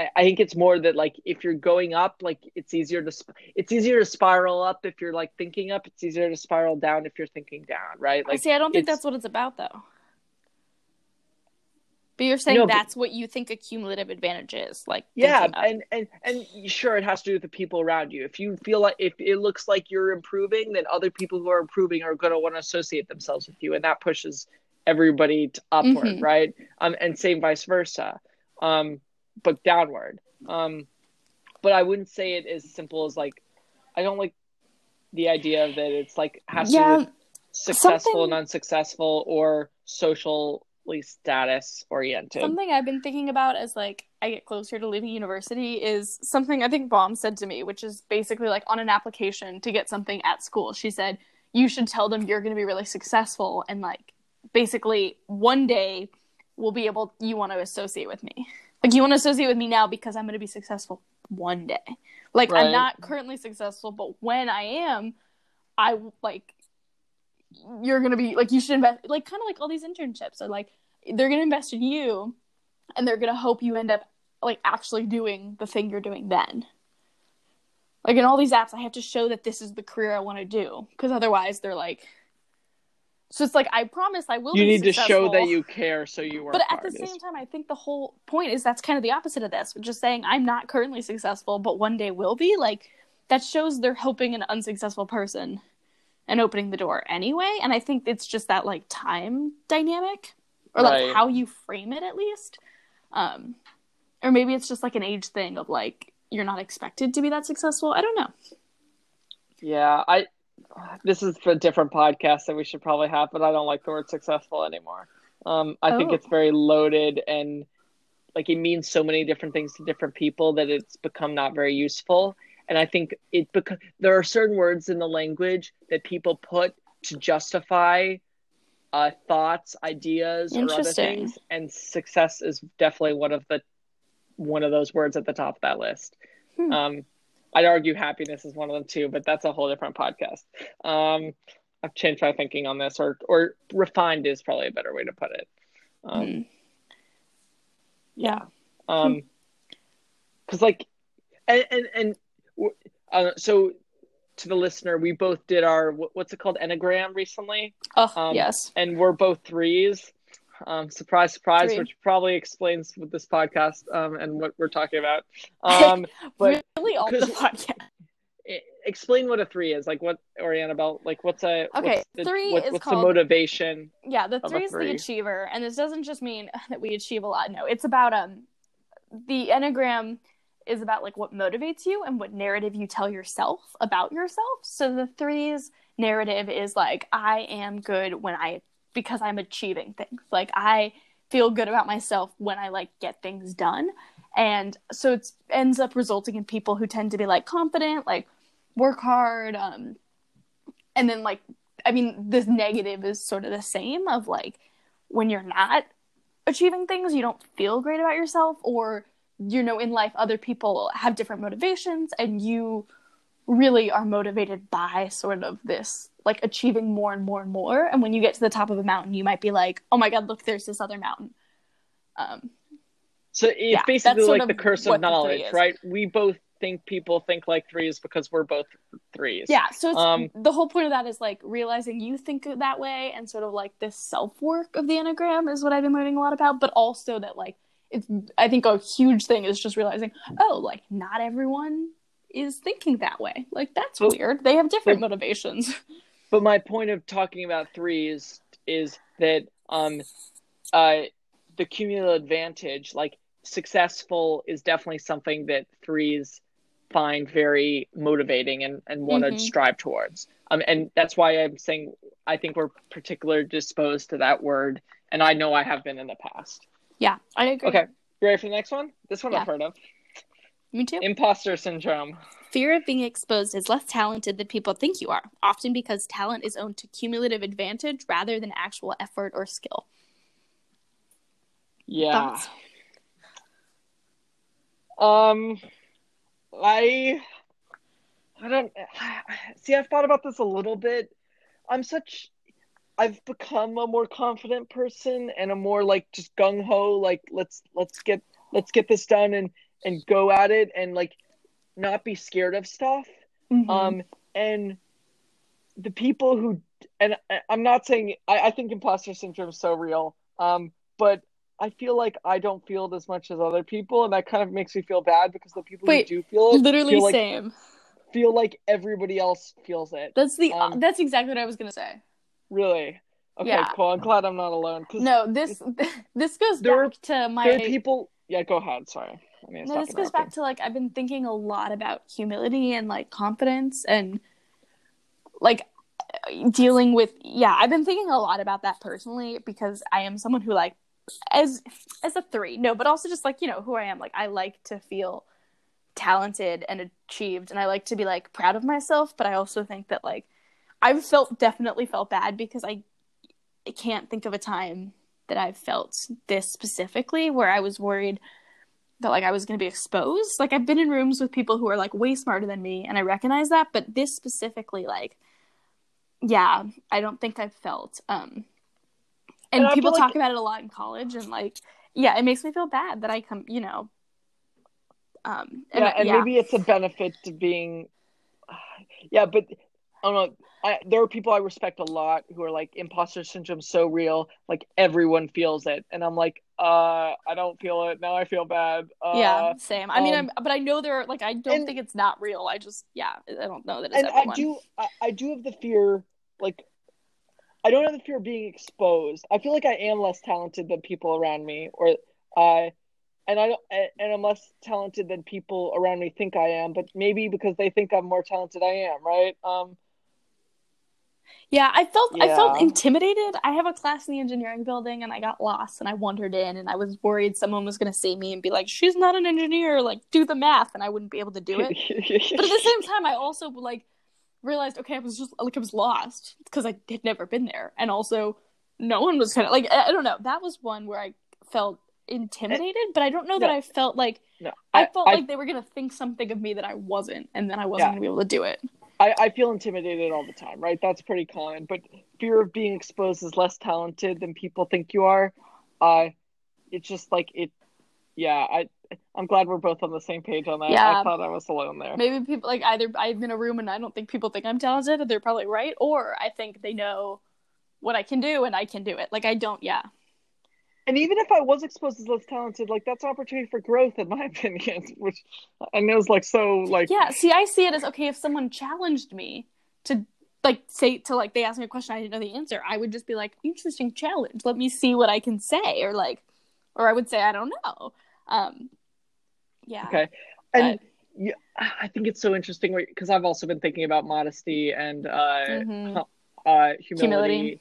it's more that, like, if you're going up, like, it's easier to spiral up if you're, like, thinking up. It's easier to spiral down if you're thinking down, right? Like, I don't think that's what it's about, though. But you're saying that's what you think a cumulative advantage is, like, yeah, and sure, it has to do with the people around you. If you feel like if it looks like you're improving, then other people who are improving are going to want to associate themselves with you, and that pushes everybody upward, right? And same vice versa. But downward. But I wouldn't say it as simple as, like, I don't like the idea that it's, like, has to be successful and unsuccessful or socially status oriented. Something I've been thinking about as, like, I get closer to leaving university is something I think Baum said to me, which is basically, like, on an application to get something at school, she said, you should tell them you're going to be really successful and, like, basically one day you want to associate with me. Like, you want to associate with me now because I'm going to be successful one day. Like, right. I'm not currently successful, but when I am, you're going to be, like, you should invest, like, kind of like all these internships are, like, they're going to invest in you and they're going to hope you end up, like, actually doing the thing you're doing then. Like, in all these apps, I have to show that this is the career I want to do because otherwise they're, like, so it's like, I promise I will be successful. You need to show that you care, so you work hard. But at the same time, I think the whole point is that's kind of the opposite of this. Just saying I'm not currently successful, but one day will be. Like, that shows they're hoping an unsuccessful person and opening the door anyway. And I think it's just that like time dynamic or like right. how you frame it at least. Or maybe it's just like an age thing of like, you're not expected to be that successful. I don't know. Yeah. This is for a different podcast that we should probably have, but I don't like the word successful anymore. I think it's very loaded and like, it means so many different things to different people that it's become not very useful. And I think there are certain words in the language that people put to justify thoughts, ideas, or other things. And success is definitely one of those words at the top of that list. I'd argue happiness is one of them too, but that's a whole different podcast. I've changed my thinking on this, or refined is probably a better way to put it. Because like, so to the listener, we both did our what's it called, Enneagram recently. Yes, and we're both threes. Surprise, surprise, Three. Which probably explains what this podcast and what we're talking about. But really, all the podcast. Explain what a three is, like what, or Annabelle, like what's a okay? What's the motivation? Yeah, the three is the achiever, and this doesn't just mean that we achieve a lot. No, it's about the Enneagram is about like what motivates you and what narrative you tell yourself about yourself. So the three's narrative is like, I am good because I'm achieving things. Like I feel good about myself when I like get things done. And so it ends up resulting in people who tend to be like confident, like work hard. And then like, I mean, this negative is sort of the same of like, when you're not achieving things, you don't feel great about yourself, or, you know, in life, other people have different motivations and you really are motivated by sort of this like achieving more and more and more. And when you get to the top of a mountain, you might be like, oh my God, look, there's this other mountain. So it's basically like the curse of knowledge, right? We both think people think like threes because we're both threes. Yeah. So it's, the whole point of that is like realizing you think that way and sort of like this self-work of the Enneagram is what I've been learning a lot about, but also that like, it's, I think a huge thing is just realizing, oh, like not everyone is thinking that way. Like that's weird. They have different motivations. But my point of talking about threes is that the cumulative advantage, like successful, is definitely something that threes find very motivating and want to strive towards. And that's why I'm saying I think we're particularly disposed to that word. And I know I have been in the past. Yeah, I agree. Okay, you ready for the next one? This one I've heard of. Me too. Imposter syndrome. Fear of being exposed as less talented than people think you are, often because talent is owed to cumulative advantage rather than actual effort or skill. Yeah. Thoughts? I don't see. I've thought about this a little bit. I've become a more confident person and a more like just gung ho, like let's get this done and go at it and like not be scared of stuff. And the people who, and I'm not saying, I think imposter syndrome is so real. But I feel like I don't feel it as much as other people. And that kind of makes me feel bad because the people who do feel it feel like everybody else feels it. That's exactly what I was going to say. Really? Okay, cool. I'm glad I'm not alone. No, this goes back to my... There are people... Yeah, go ahead. Sorry. This goes back to, like, I've been thinking a lot about humility and, like, confidence and, like, dealing with... Yeah, I've been thinking a lot about that personally because I am someone who, like, as a three, no, but also just, like, you know, who I am. Like, I like to feel talented and achieved and I like to be, like, proud of myself, but I also think that, like, I've definitely felt bad because I can't think of a time that I've felt this specifically where I was worried that like I was going to be exposed. Like I've been in rooms with people who are like way smarter than me and I recognize that, but this specifically, like, yeah, I don't think I've felt. And people talk about it a lot in college and like, yeah, it makes me feel bad that I come, you know. Maybe it's a benefit to being, but I don't know. There are people I respect a lot who are like, imposter syndrome so real, like everyone feels it, and I'm like, I don't feel it now. I feel bad. Same. I mean, but I know there are like I don't think it's not real. I just I don't know that. It's everyone. I do have the fear like, I don't have the fear of being exposed. I feel like I am less talented than people around me, or I'm less talented than people around me think I am. But maybe because they think I'm more talented, I am, right? I felt intimidated. I have a class in the engineering building, and I got lost, and I wandered in, and I was worried someone was going to see me and be like, "She's not an engineer. Like, do the math," and I wouldn't be able to do it. But at the same time, I also realized, okay, I was lost because I had never been there, and also no one was I don't know. That was one where I felt intimidated, but I don't know that I felt like they were gonna think something of me that I wasn't, and then I wasn't gonna be able to do it. I feel intimidated all the time, right? That's pretty common. But fear of being exposed is less talented than people think you are. It's just like it. Yeah, I'm glad we're both on the same page on that. Yeah. I thought I was alone there. Maybe people either I'm in a room and I don't think people think I'm talented, and they're probably right, or I think they know what I can do and I can do it. Like I don't, yeah. And even if I was exposed as less talented, that's an opportunity for growth, in my opinion, which I know is so. Yeah, see, I see it as, okay, if someone challenged me to, say, they asked me a question I didn't know the answer, I would just be like, interesting challenge, let me see what I can say, or I would say, I don't know. Okay. And I think it's so interesting, because I've also been thinking about modesty and humility.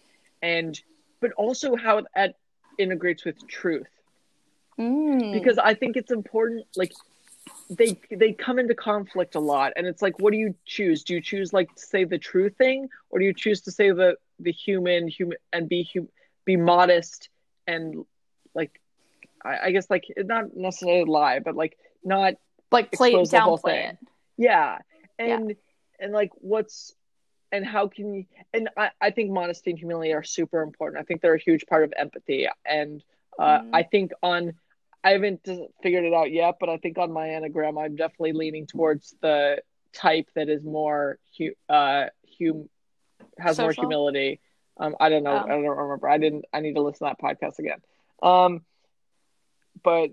But also how that integrates with truth, because I think it's important, they come into conflict a lot, and it's what do you choose? Do you choose to say the true thing, or do you choose to say the human and be modest and I guess not necessarily lie, but not play it, downplay it. Yeah. And what's and how can you, and I think modesty and humility are super important. I think they're a huge part of empathy. And I haven't figured it out yet, but I think on my Enneagram, I'm definitely leaning towards the type that is more, has more humility. I don't know. I don't remember. I need to listen to that podcast again. But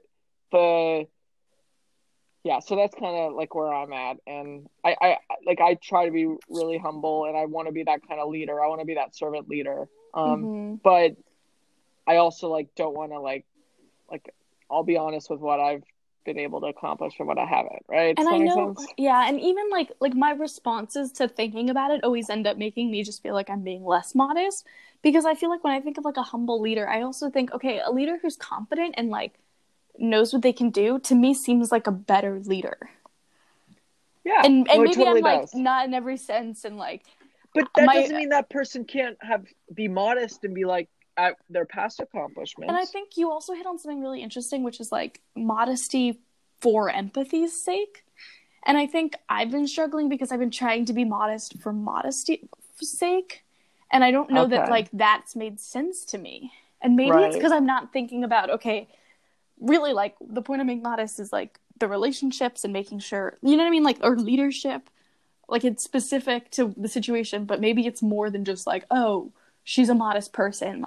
so that's kind of where I'm at. And I try to be really humble, and I want to be that kind of leader. I want to be that servant leader. But I also don't want to I'll be honest with what I've been able to accomplish and what I haven't. Right. Does that make sense? Yeah. And even my responses to thinking about it always end up making me just feel like I'm being less modest, because I feel like when I think of a humble leader, I also think, okay, a leader who's confident and knows what they can do, to me seems like a better leader. Yeah. And maybe totally I'm not in every sense, and but that doesn't mean that person can't be modest and be at their past accomplishments. And I think you also hit on something really interesting, which is modesty for empathy's sake. And I think I've been struggling because I've been trying to be modest for modesty's sake, and I don't know that that's made sense to me. And maybe it's because I'm not thinking about, okay, really, the point of being modest is, the relationships and making sure, you know what I mean? Or leadership. It's specific to the situation, but maybe it's more than just, oh, she's a modest person,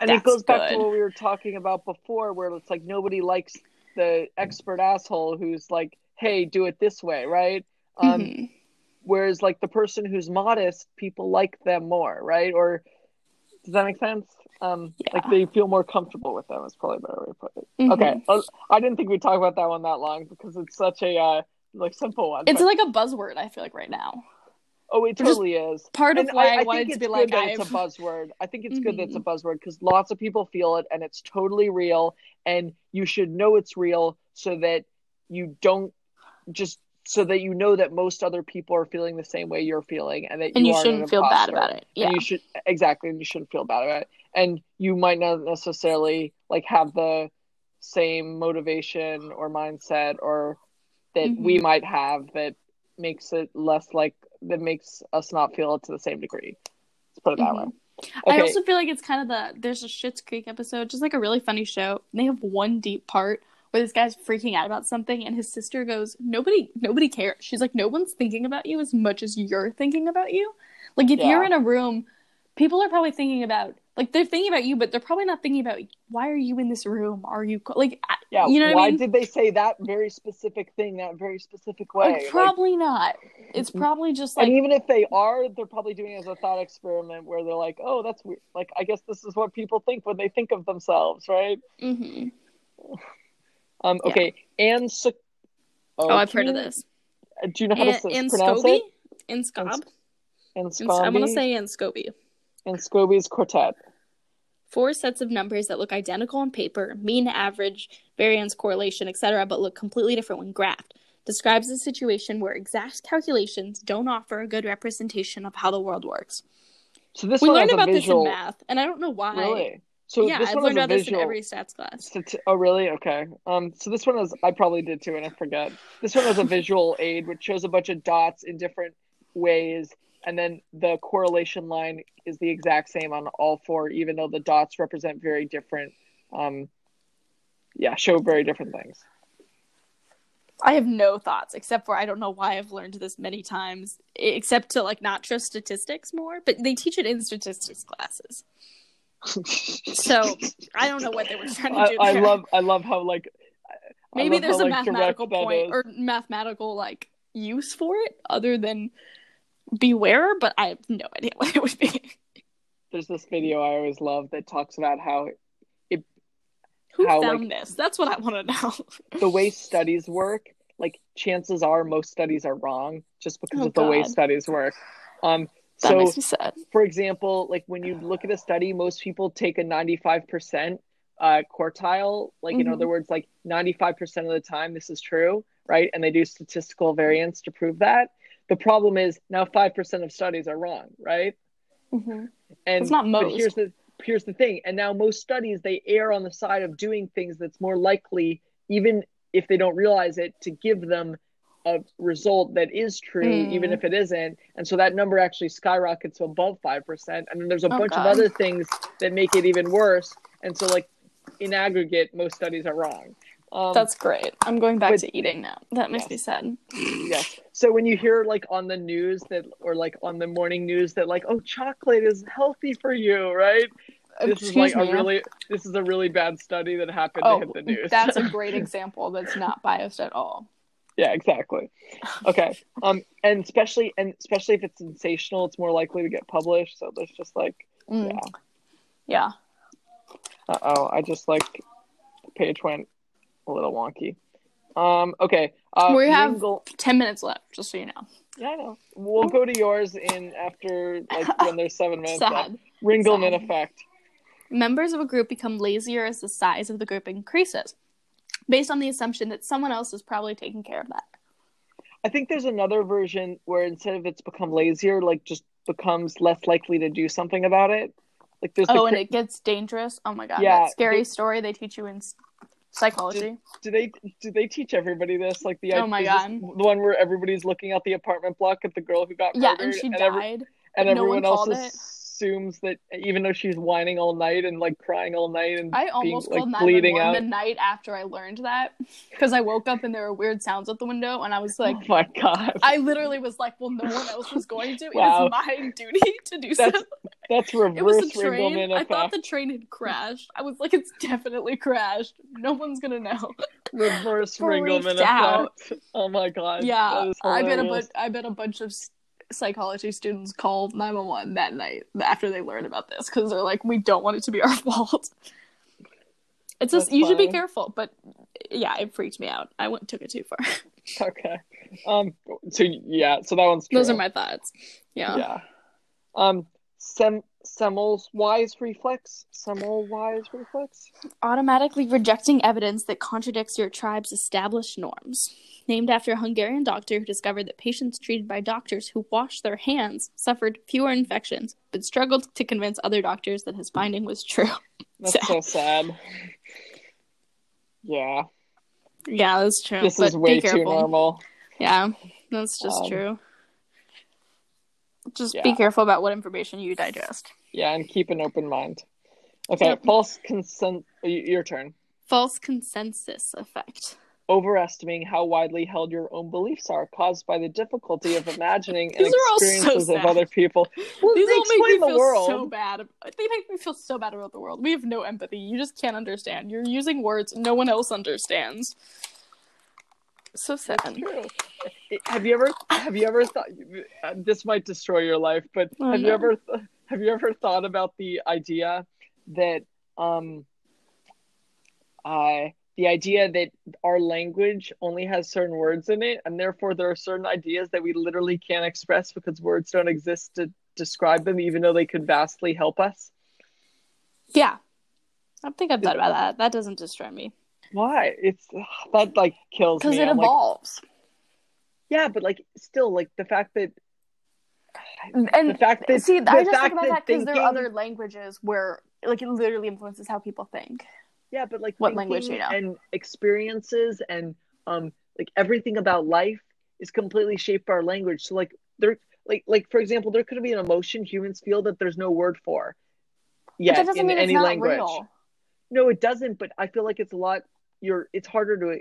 And it goes back to what we were talking about before, where it's, nobody likes the expert asshole who's, hey, do it this way, right? Whereas, the person who's modest, people like them more, right? Or, does that make sense? They feel more comfortable with them is probably a better way to put it. Okay, I didn't think we'd talk about that one that long, because it's such a simple one. It's a buzzword, I feel right now. Oh, it totally is. Part of why I wanted to be it's a buzzword. I think it's good that it's a buzzword, because lots of people feel it, and it's totally real, and you should know it's real so that you don't just so that you know that most other people are feeling the same way you're feeling, and that you shouldn't feel bad about it. Yeah, and you should you shouldn't feel bad about it. And you might not necessarily have the same motivation or mindset or that we might have, that makes it less that makes us not feel it to the same degree. Let's put it that way. Okay. I also feel it's kind of there's a Schitt's Creek episode, just a really funny show. And they have one deep part where this guy's freaking out about something, and his sister goes, Nobody cares. She's no one's thinking about you as much as you're thinking about you. If you're in a room, people are probably thinking about Like, they're thinking about you, but they're probably not thinking about, why are you in this room? Are you, like, yeah, you know what I mean? Why did they say that very specific thing that very specific way? Like, probably not. It's probably just, like... And even if they are, they're probably doing it as a thought experiment where they're like, oh, that's weird. Like, I guess this is what people think when they think of themselves, right? Mm-hmm. Okay. Yeah. Oh, I've heard of this. Do you know how to pronounce it? Anscobe? Anscobe? I want to say Anscobe. And Scobie's quartet. 4 sets of numbers that look identical on paper, mean, average, variance, correlation, etc., but look completely different when graphed. Describes a situation where exact calculations don't offer a good representation of how the world works. So this we learned about this in math, and I don't know why. Really? So yeah, I've learned about this in every stats class. Oh, really? Okay. So this one is, I probably did too, and I forgot. This one was a visual aid, which shows a bunch of dots in different ways. And then the correlation line is the exact same on all 4, even though the dots represent very different, show very different things. I have no thoughts, except for I don't know why I've learned this many times, except to, like, not trust statistics more, but they teach it in statistics classes. So I don't know what they were trying to do. I love how, like, maybe there's a mathematical point or mathematical, like, use for it other than beware, but I have no idea what it would be. There's this video I always love that talks about how it. Who found this? That's what I want to know. The way studies work, like, chances are most studies are wrong just because of the way studies work. That makes me sad. For example, like, when you look at a study, most people take a 95% quartile. Like, in other words, like, 95% of the time this is true, right? And they do statistical variance to prove that. The problem is now 5% of studies are wrong, right? Mm-hmm. And it's not most. But here's the thing. And now most studies, they err on the side of doing things that's more likely, even if they don't realize it, to give them a result that is true, even if it isn't. And so that number actually skyrockets above 5%. And then there's a bunch of other things that make it even worse. And so, like, in aggregate, most studies are wrong. That's great. I'm going back to eating now. That makes me sad. Yes. So when you hear, like, on the news that, or, like, on the morning news that, like, oh, chocolate is healthy for you, right? This is a really bad study that happened to hit the news. That's a great example that's not biased at all. Yeah, exactly. Okay. And especially if it's sensational, it's more likely to get published. So there's just, like, yeah. I just, like, the page went a little wonky. Okay. We have 10 minutes left, just so you know. Yeah, I know. We'll go to yours after, like, when there's 7 minutes left. Ringelmann effect. Members of a group become lazier as the size of the group increases, based on the assumption that someone else is probably taking care of that. I think there's another version where instead of it's become lazier, like, just becomes less likely to do something about it. Like, there's and it gets dangerous. Oh my god, yeah, that scary story they teach you in psychology. Do they teach everybody this? Like, the the one where everybody's looking out the apartment block at the girl who got murdered, and she died, and everyone else assumes that, even though she's whining all night and, like, crying all night and I almost called 911 the night after I learned that, because I woke up and there were weird sounds at the window, and I was like, oh my god! I literally was like, well, no one else was going to. Wow. It is my duty to do so. That's reverse. It was a train. I thought the train had crashed. I was like, it's definitely crashed. No one's gonna know. Reverse Ringelmann effect. Oh my god. Yeah, I bet a bunch of psychology students called 911 that night after they learned about this, because they're like, we don't want it to be our fault. It's just you should be careful. But yeah, it freaked me out. I took it too far. Okay. So that one's true. Those are my thoughts. Yeah. Yeah. Semmelweis reflex? Automatically rejecting evidence that contradicts your tribe's established norms. Named after a Hungarian doctor who discovered that patients treated by doctors who washed their hands suffered fewer infections, but struggled to convince other doctors that his finding was true. That's so sad. Yeah. Yeah, that's true. This is way too normal. Yeah, that's just true. Just be careful about what information you digest. Yeah, and keep an open mind. Okay, False consensus effect. overestimating how widely held your own beliefs are, caused by the difficulty of imagining and experiences so of other people. Well, these all make me feel so bad. They make me feel so bad about the world. We have no empathy. You just can't understand. You're using words no one else understands. So sad. Have you ever thought this might destroy your life? But have you ever thought about the idea that the idea that our language only has certain words in it, and therefore there are certain ideas that we literally can't express because words don't exist to describe them, even though they could vastly help us? Yeah. I think I've thought about that. That doesn't destroy me. Why? It's that like kills me. Because it evolves. Like, yeah, but like still, like the fact that I just think about that because there are other languages where like it literally influences how people think. Yeah, but like what language you know and experiences and like everything about life is completely shaped by our language. So like there, like for example, there could be an emotion humans feel that there's no word for. Yeah, in mean any it's not language. Real. No, it doesn't. But I feel like it's a lot. It's harder to.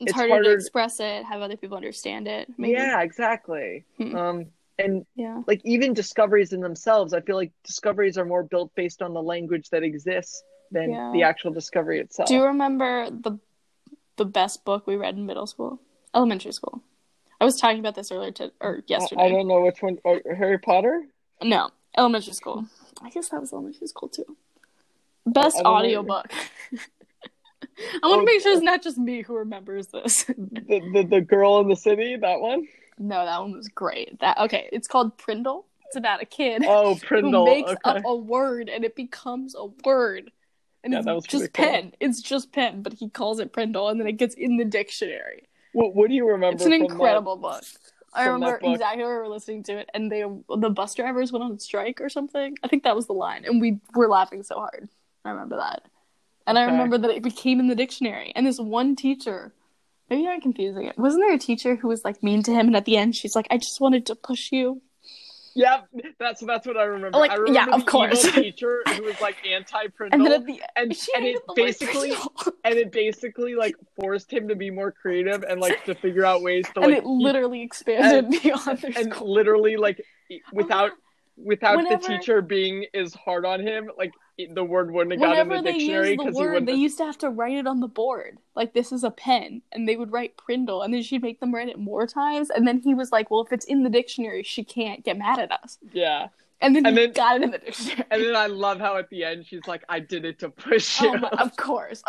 It's harder to express it. Have other people understand it. Maybe. Yeah, exactly. And like even discoveries in themselves, I feel like discoveries are more built based on the language that exists than the actual discovery itself. Do you remember the best book we read in elementary school? I was talking about this earlier or yesterday. I don't know which one. Harry Potter? No, elementary school. I guess that was elementary school too. Best audiobook. I want to make sure it's not just me who remembers this. The Girl in the City, that one? No, that one was great. It's called Prindle. It's about a kid who makes up a word and it becomes a word. And it's just pen. Cool. It's just pen, but he calls it Prindle and then it gets in the dictionary. What do you remember? It's an incredible book. I remember exactly we were listening to it, and the bus drivers went on strike or something. I think that was the line, and we were laughing so hard. I remember that. And I remember that it became in the dictionary. And this one teacher, maybe I'm confusing it. Wasn't there a teacher who was like mean to him? And at the end, she's like, I just wanted to push you. Yeah, that's what I remember. Like, I remember the teacher who was like anti-Prindle. And then at the end, it basically like forced him to be more creative and like to figure out ways to like. And it literally expanded beyond their school. And literally like without the teacher being as hard on him, like the word wouldn't have gotten in the dictionary because they used to have to write it on the board. Like, this is a pen, and they would write Prindle, and then she'd make them write it more times. And then he was like, "Well, if it's in the dictionary, she can't get mad at us." Yeah. And then he got it in the dictionary. And then I love how at the end she's like, "I did it to push you." Of course.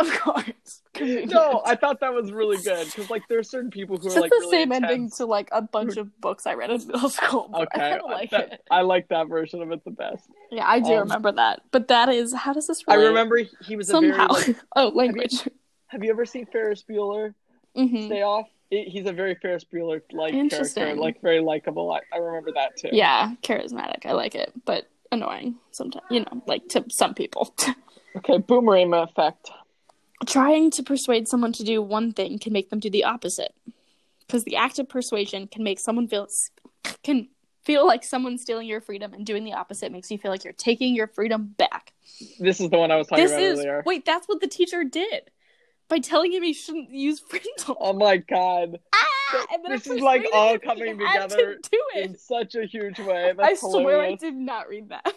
No, I thought that was really good because like there are certain people who are like the really same intense ending to like a bunch of books I read in middle school. Okay, I like it. I like that version of it the best. Yeah, I do remember that. But that is how does this relate? I remember he was somehow a very, like, language. Have you ever seen Ferris Bueller? Mm-hmm. Stay Off. He's a very Ferris Bueller like character, like very likable. I remember that too. Yeah, charismatic. I like it, but annoying sometimes. You know, like to some people. Okay, boomerang effect. Trying to persuade someone to do one thing can make them do the opposite, because the act of persuasion can make someone feel like someone's stealing your freedom, and doing the opposite makes you feel like you're taking your freedom back. This is the one I was talking about earlier. Wait, that's what the teacher did. By telling him he shouldn't use Prindle. Oh my god. And then this is like all coming together in such a huge way. That's hilarious. I swear I did not read that.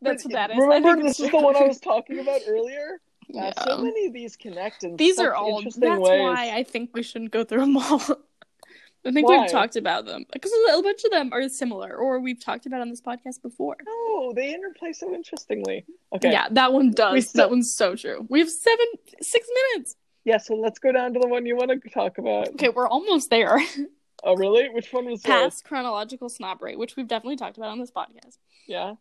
That's what that is. Remember, this is the one I was talking about earlier? Yeah. So many of these connect in these are all interesting ways. That's why I think we shouldn't go through them all. I think we've talked about them. Because a bunch of them are similar, or we've talked about on this podcast before. No, they interplay so interestingly. Okay. Yeah, that one does. That one's so true. We have 6 minutes. Yeah, so let's go down to the one you want to talk about. Okay, we're almost there. Oh, really? Which one was past chronological snobbery, which we've definitely talked about on this podcast. Yeah.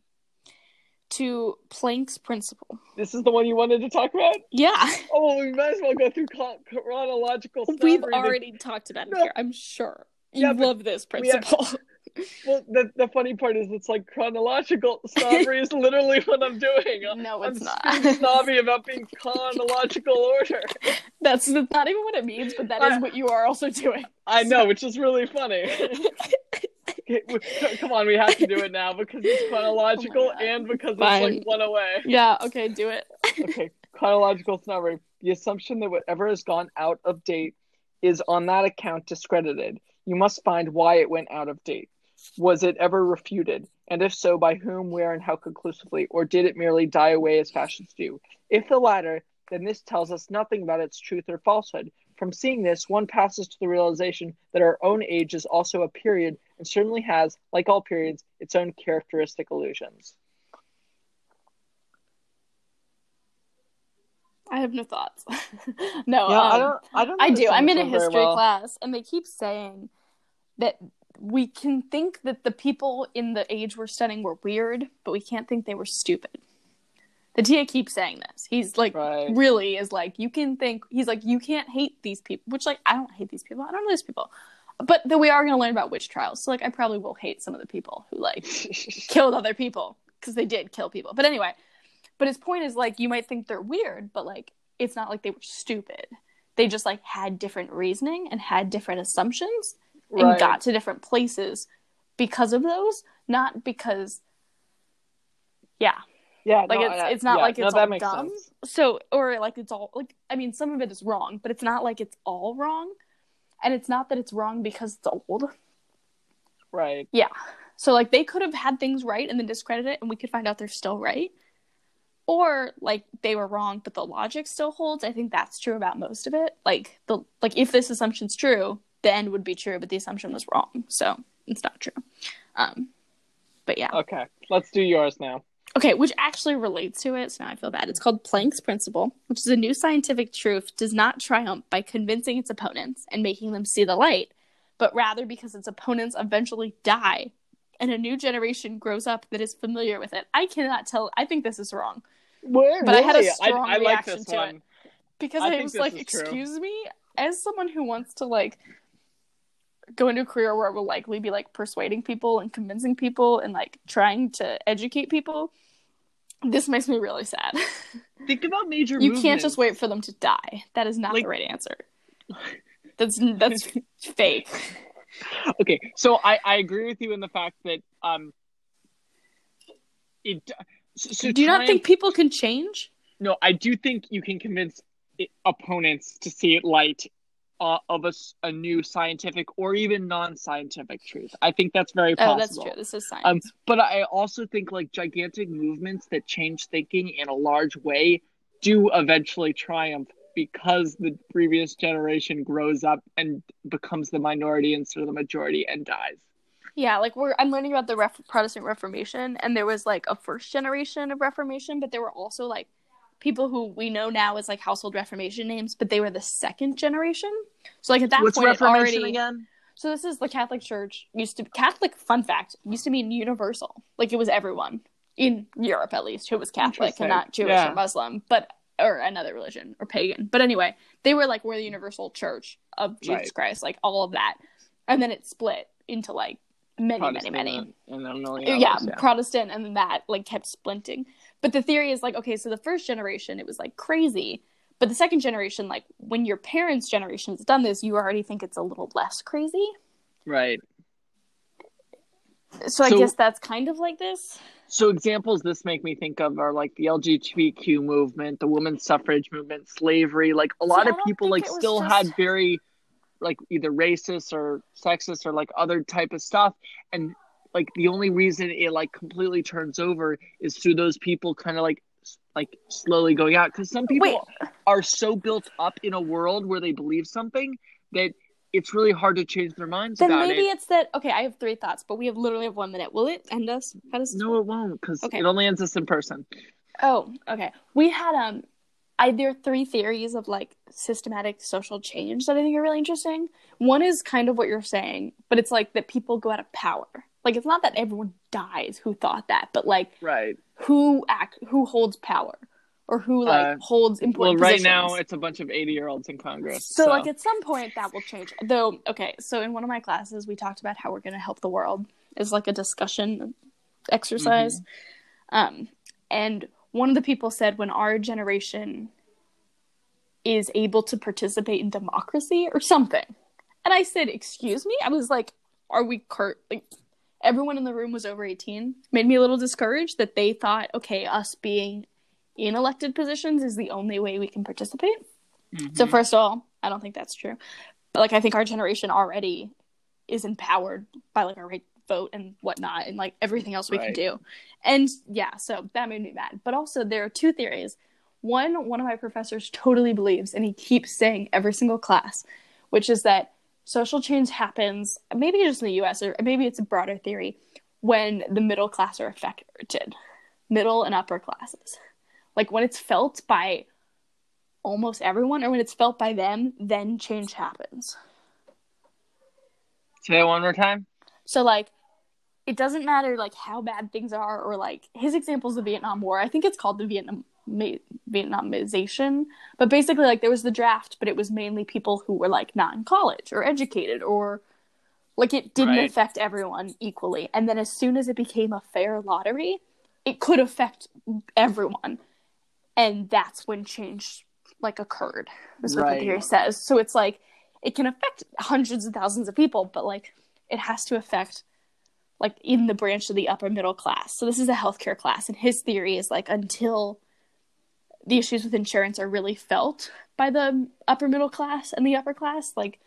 To Planck's principle. This is the one you wanted to talk about? Yeah. Oh, we might as well go through chronological snobbery. We've already talked about it here, I'm sure. You love this principle. Well, the funny part is it's like chronological snobbery is literally what I'm doing. No, it's not. I'm snobby about being chronological order. That's not even what it means, but that is what you are also doing. I know, which is really funny. Come on, we have to do it now because it's chronological and because it's like one away. Yeah, okay, do it. Okay, chronological snobbery. the assumption that whatever has gone out of date is on that account discredited. You must find why it went out of date. Was it ever refuted? And if so, by whom, where, and how conclusively? Or did it merely die away as fashions do? If the latter, then this tells us nothing about its truth or falsehood. From seeing this, one passes to the realization that our own age is also a period and certainly has, like all periods, its own characteristic illusions. I have no thoughts. No, yeah, I don't. I do. I'm in a history class, and they keep saying that we can think that the people in the age we're studying were weird, but we can't think they were stupid. The TA keeps saying this. He's like, right. Really is like, you can think. He's like, you can't hate these people. Which, like, I don't hate these people. I don't know these people. But that we are going to learn about witch trials. So, like, I probably will hate some of the people who like killed other people because they did kill people. But anyway. But his point is, like, you might think they're weird, but, like, it's not like they were stupid. They just, like, had different reasoning and had different assumptions and right. Got to different places because of those, not because, yeah. Yeah, like, no, it's not like it's all dumb. Sense. So, or, like, it's all, like, I mean, some of it is wrong, but it's not like it's all wrong. And it's not that it's wrong because it's old. Right. Yeah. So, like, they could have had things right and then discredited it, and we could find out they're still right. Or, like, they were wrong, but the logic still holds. I think that's true about most of it. Like, if this assumption's true, the end would be true, but the assumption was wrong. So, it's not true. But, yeah. Okay. Let's do yours now. Okay, which actually relates to it, so now I feel bad. It's called Planck's Principle, which is a new scientific truth does not triumph by convincing its opponents and making them see the light, but rather because its opponents eventually die, and a new generation grows up that is familiar with it. I cannot tell. I think this is wrong. Where? But really? I had a strong reaction like to one. It because I was like, excuse true. Me, as someone who wants to like go into a career where I will likely be like persuading people and convincing people and like trying to educate people, this makes me really sad. Think about major you movements. Can't just wait for them to die. That is not like... the right answer. That's fake. Okay, so I agree with you in the fact that it. So do you not think people can change? No, I do think you can convince opponents to see light of a new scientific or even non-scientific truth. I think that's very possible. Oh, that's true. This is science. But I also think like gigantic movements that change thinking in a large way do eventually triumph because the previous generation grows up and becomes the minority instead of the majority and dies. Yeah, like I'm learning about the Protestant Reformation, and there was like a first generation of Reformation, but there were also like people who we know now as like household Reformation names, but they were the second generation. So like at that point, Reformation already again. So this is the Catholic Church used to Catholic. Fun fact used to mean universal, like it was everyone in Europe at least who was Catholic and not Jewish or Muslim, but or another religion or pagan. But anyway, they were like we're the universal Church of Jesus Christ, like all of that, and then it split into like. Many. And a million others, yeah, Protestant, and then that like kept splinting. But the theory is like, okay, so the first generation, it was like crazy. But the second generation, like when your parents' generation has done this, you already think it's a little less crazy. Right. So I guess that's kind of like this. So examples this make me think of are like the LGBTQ movement, the women's suffrage movement, slavery. Like a lot of people like still had very... like either racist or sexist or like other type of stuff, and like the only reason it like completely turns over is through those people kind of like slowly going out, because some people are so built up in a world where they believe something that it's really hard to change their minds then about maybe it. Maybe it's that okay, I have three thoughts, but we have literally have 1 minute. Will it end us? How does it won't, because it only ends us in person. Oh, okay. We had there are three theories of, like, systematic social change that I think are really interesting. One is kind of what you're saying, but it's, like, that people go out of power. Like, it's not that everyone dies who thought that, but, like, right. Who holds power or who, like, holds important positions. Well, right now it's a bunch of 80-year-olds in Congress. So, like, at some point that will change. Though, okay, so in one of my classes we talked about how we're going to help the world as, like, a discussion exercise. Mm-hmm. And... one of the people said when our generation is able to participate in democracy or something. And I said, excuse me? I was like, are we like everyone in the room was over 18. Made me a little discouraged that they thought, okay, us being in elected positions is the only way we can participate. Mm-hmm. So first of all, I don't think that's true. But, like, I think our generation already is empowered by, like, our right vote and whatnot and, like, everything else we can do. And, yeah, so that made me mad. But also there are two theories. One of my professors totally believes, and he keeps saying every single class, which is that social change happens, maybe just in the U.S., or maybe it's a broader theory, when the middle class are affected. Middle and upper classes. Like, when it's felt by almost everyone, or when it's felt by them, then change happens. Say that one more time. So, like, it doesn't matter, like, how bad things are, or, like, his example is the Vietnam War. I think it's called the Vietnamization. But basically, like, there was the draft, but it was mainly people who were, like, not in college or educated, or, like, it didn't affect everyone equally. And then as soon as it became a fair lottery, it could affect everyone. And that's when change, like, occurred, is what the theory says. So it's, like, it can affect hundreds of thousands of people, but, like, it has to affect, like, in the branch of the upper middle class. So this is a healthcare class, and his theory is, like, until the issues with insurance are really felt by the upper middle class and the upper class, like,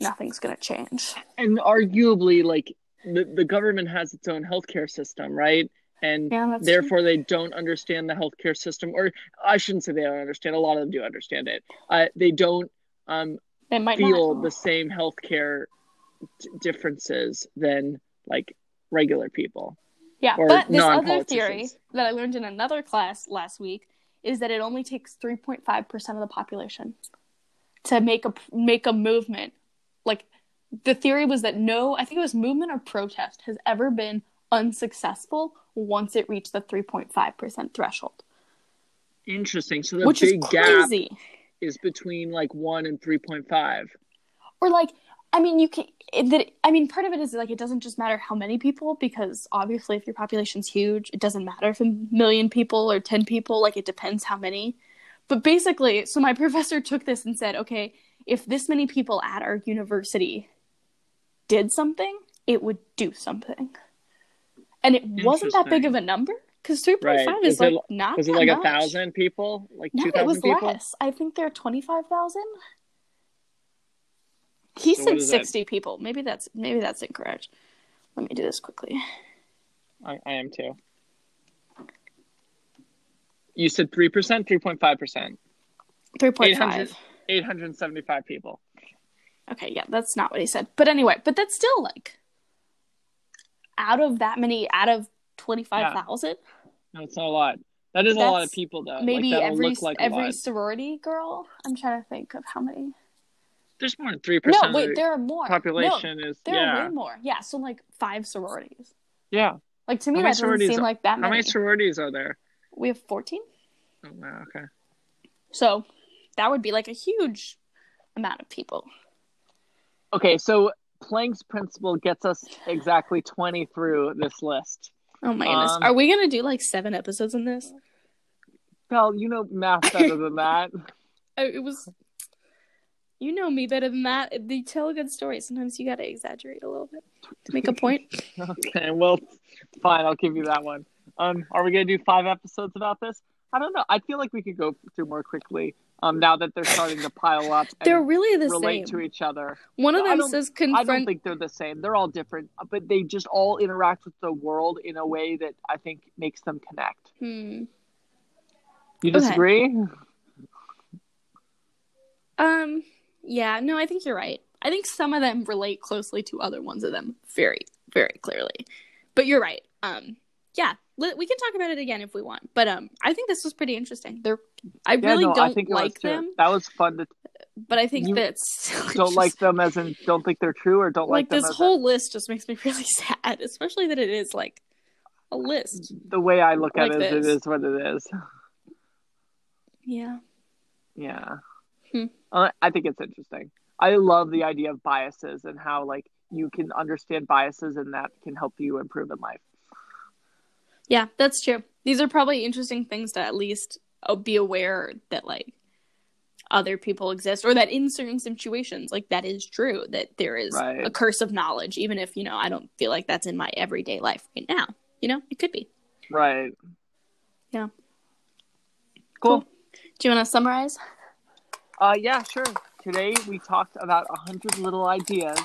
nothing's going to change. And arguably, like, the government has its own healthcare system, right? And therefore they don't understand the healthcare system. Or I shouldn't say they don't understand. A lot of them do understand it. They don't feel the same healthcare differences than, like, regular people. Yeah, but this other theory that I learned in another class last week is that it only takes 3.5% of the population to make a movement. Like, the theory was that I think it was movement or protest has ever been unsuccessful once it reached the 3.5% threshold. Interesting. So the big gap is between, like, 1 and 3.5. Or, like, I mean, part of it is, like, it doesn't just matter how many people, because obviously if your population's huge, it doesn't matter if 1 million people or 10 people, like, it depends how many. But basically, so my professor took this and said, okay, if this many people at our university did something, it would do something. And it wasn't that big of a number, because 3.5 is, like, not that much. Was it, like, 1,000 people? Like, 2,000 people? No, it was less. I think there are 25,000. He said 60 people. Maybe that's incorrect. Let me do this quickly. I am too. You said 3%, 3.5%. 3.5. 875 people. Okay, yeah, that's not what he said. But anyway, but that's still, like, out of that many, out of 25,000? Yeah. No, it's not a lot. That is a lot of people, though. Maybe like, every sorority girl? I'm trying to think of how many. There's more than 3%. No, wait, there are more. Population is, there are way more. Yeah, so, like, 5 sororities. Yeah. Like, to me, that doesn't seem like that many. How many sororities are there? We have 14. Oh, wow, okay. So, that would be, like, a huge amount of people. Okay, so Planck's principle gets us exactly 20 through this list. Oh my goodness. Are we going to do like 7 episodes on this? Well, you know math better than that. You know me better than that. They tell a good story. Sometimes you got to exaggerate a little bit to make a point. Okay, well, fine. I'll give you that one. Are we going to do 5 episodes about this? I don't know. I feel like we could go through more quickly. Now that they're starting to pile up and they're really the relate same. To each other. One of them says confront. I don't think they're the same. They're all different, but they just all interact with the world in a way that I think makes them connect. You disagree? Yeah, no, I think you're right. I think some of them relate closely to other ones of them very, very clearly. But you're right. Yeah. We can talk about it again if we want, but I think this was pretty interesting. I like them. That was fun to. But I think that's don't like them as in don't think they're true or don't like them. Like this whole list just makes me really sad, especially that it is like a list. The way I look at it, it is what it is. Yeah. Yeah. I think it's interesting. I love the idea of biases and how like you can understand biases and that can help you improve in life. Yeah, that's true. These are probably interesting things to at least be aware that, like, other people exist or that in certain situations, like, that is true, that there is a curse of knowledge, even if, you know, I don't feel like that's in my everyday life right now. You know, it could be. Right. Yeah. Cool. Do you want to summarize? Yeah, sure. Today we talked about 100 little ideas,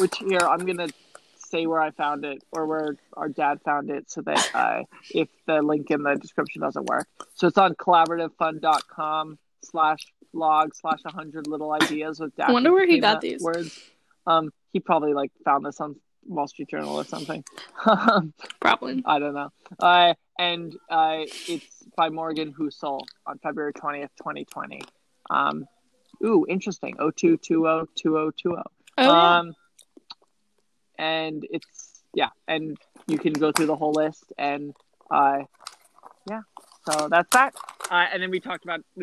which here I'm going to say where I found it or where our dad found it so that if the link in the description doesn't work. So it's on collaborativefund.com/blog/100 little ideas with dad. I wonder where he got these words. He probably like found this on Wall Street Journal or something. Probably. I don't know. And it's by Morgan Housel on February 20th, 2020. Ooh, interesting. 02/20/2020. Oh, yeah. And it's, yeah. And you can go through the whole list and, yeah. So that's that. And then we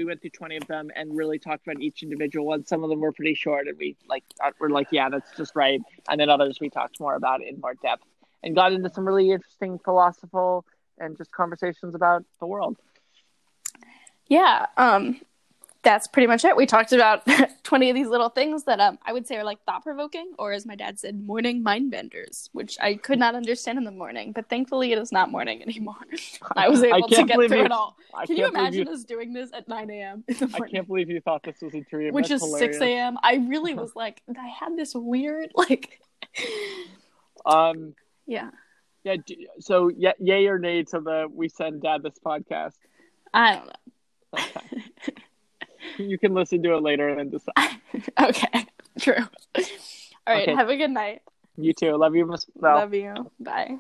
went through 20 of them and really talked about each individual one. Some of them were pretty short and we were like, yeah, that's just right. And then others we talked more about in more depth and got into some really interesting philosophical and just conversations about the world. Yeah. That's pretty much it. We talked about 20 of these little things that I would say are like thought-provoking, or as my dad said, morning mind-benders, which I could not understand in the morning, but thankfully it is not morning anymore. I was able to get through it all. Can you imagine us doing this at 9 a.m. in the morning? I can't believe you thought this was interior. Which is hilarious. 6 a.m. I really was like, I had this weird, like... Yeah. Yeah. So, yay or nay to the we send dad this podcast? I don't know. Okay. You can listen to it later and then decide. Okay, true. All right, okay. Have a good night. You too. Love you, Miss Bell. Love you. Bye.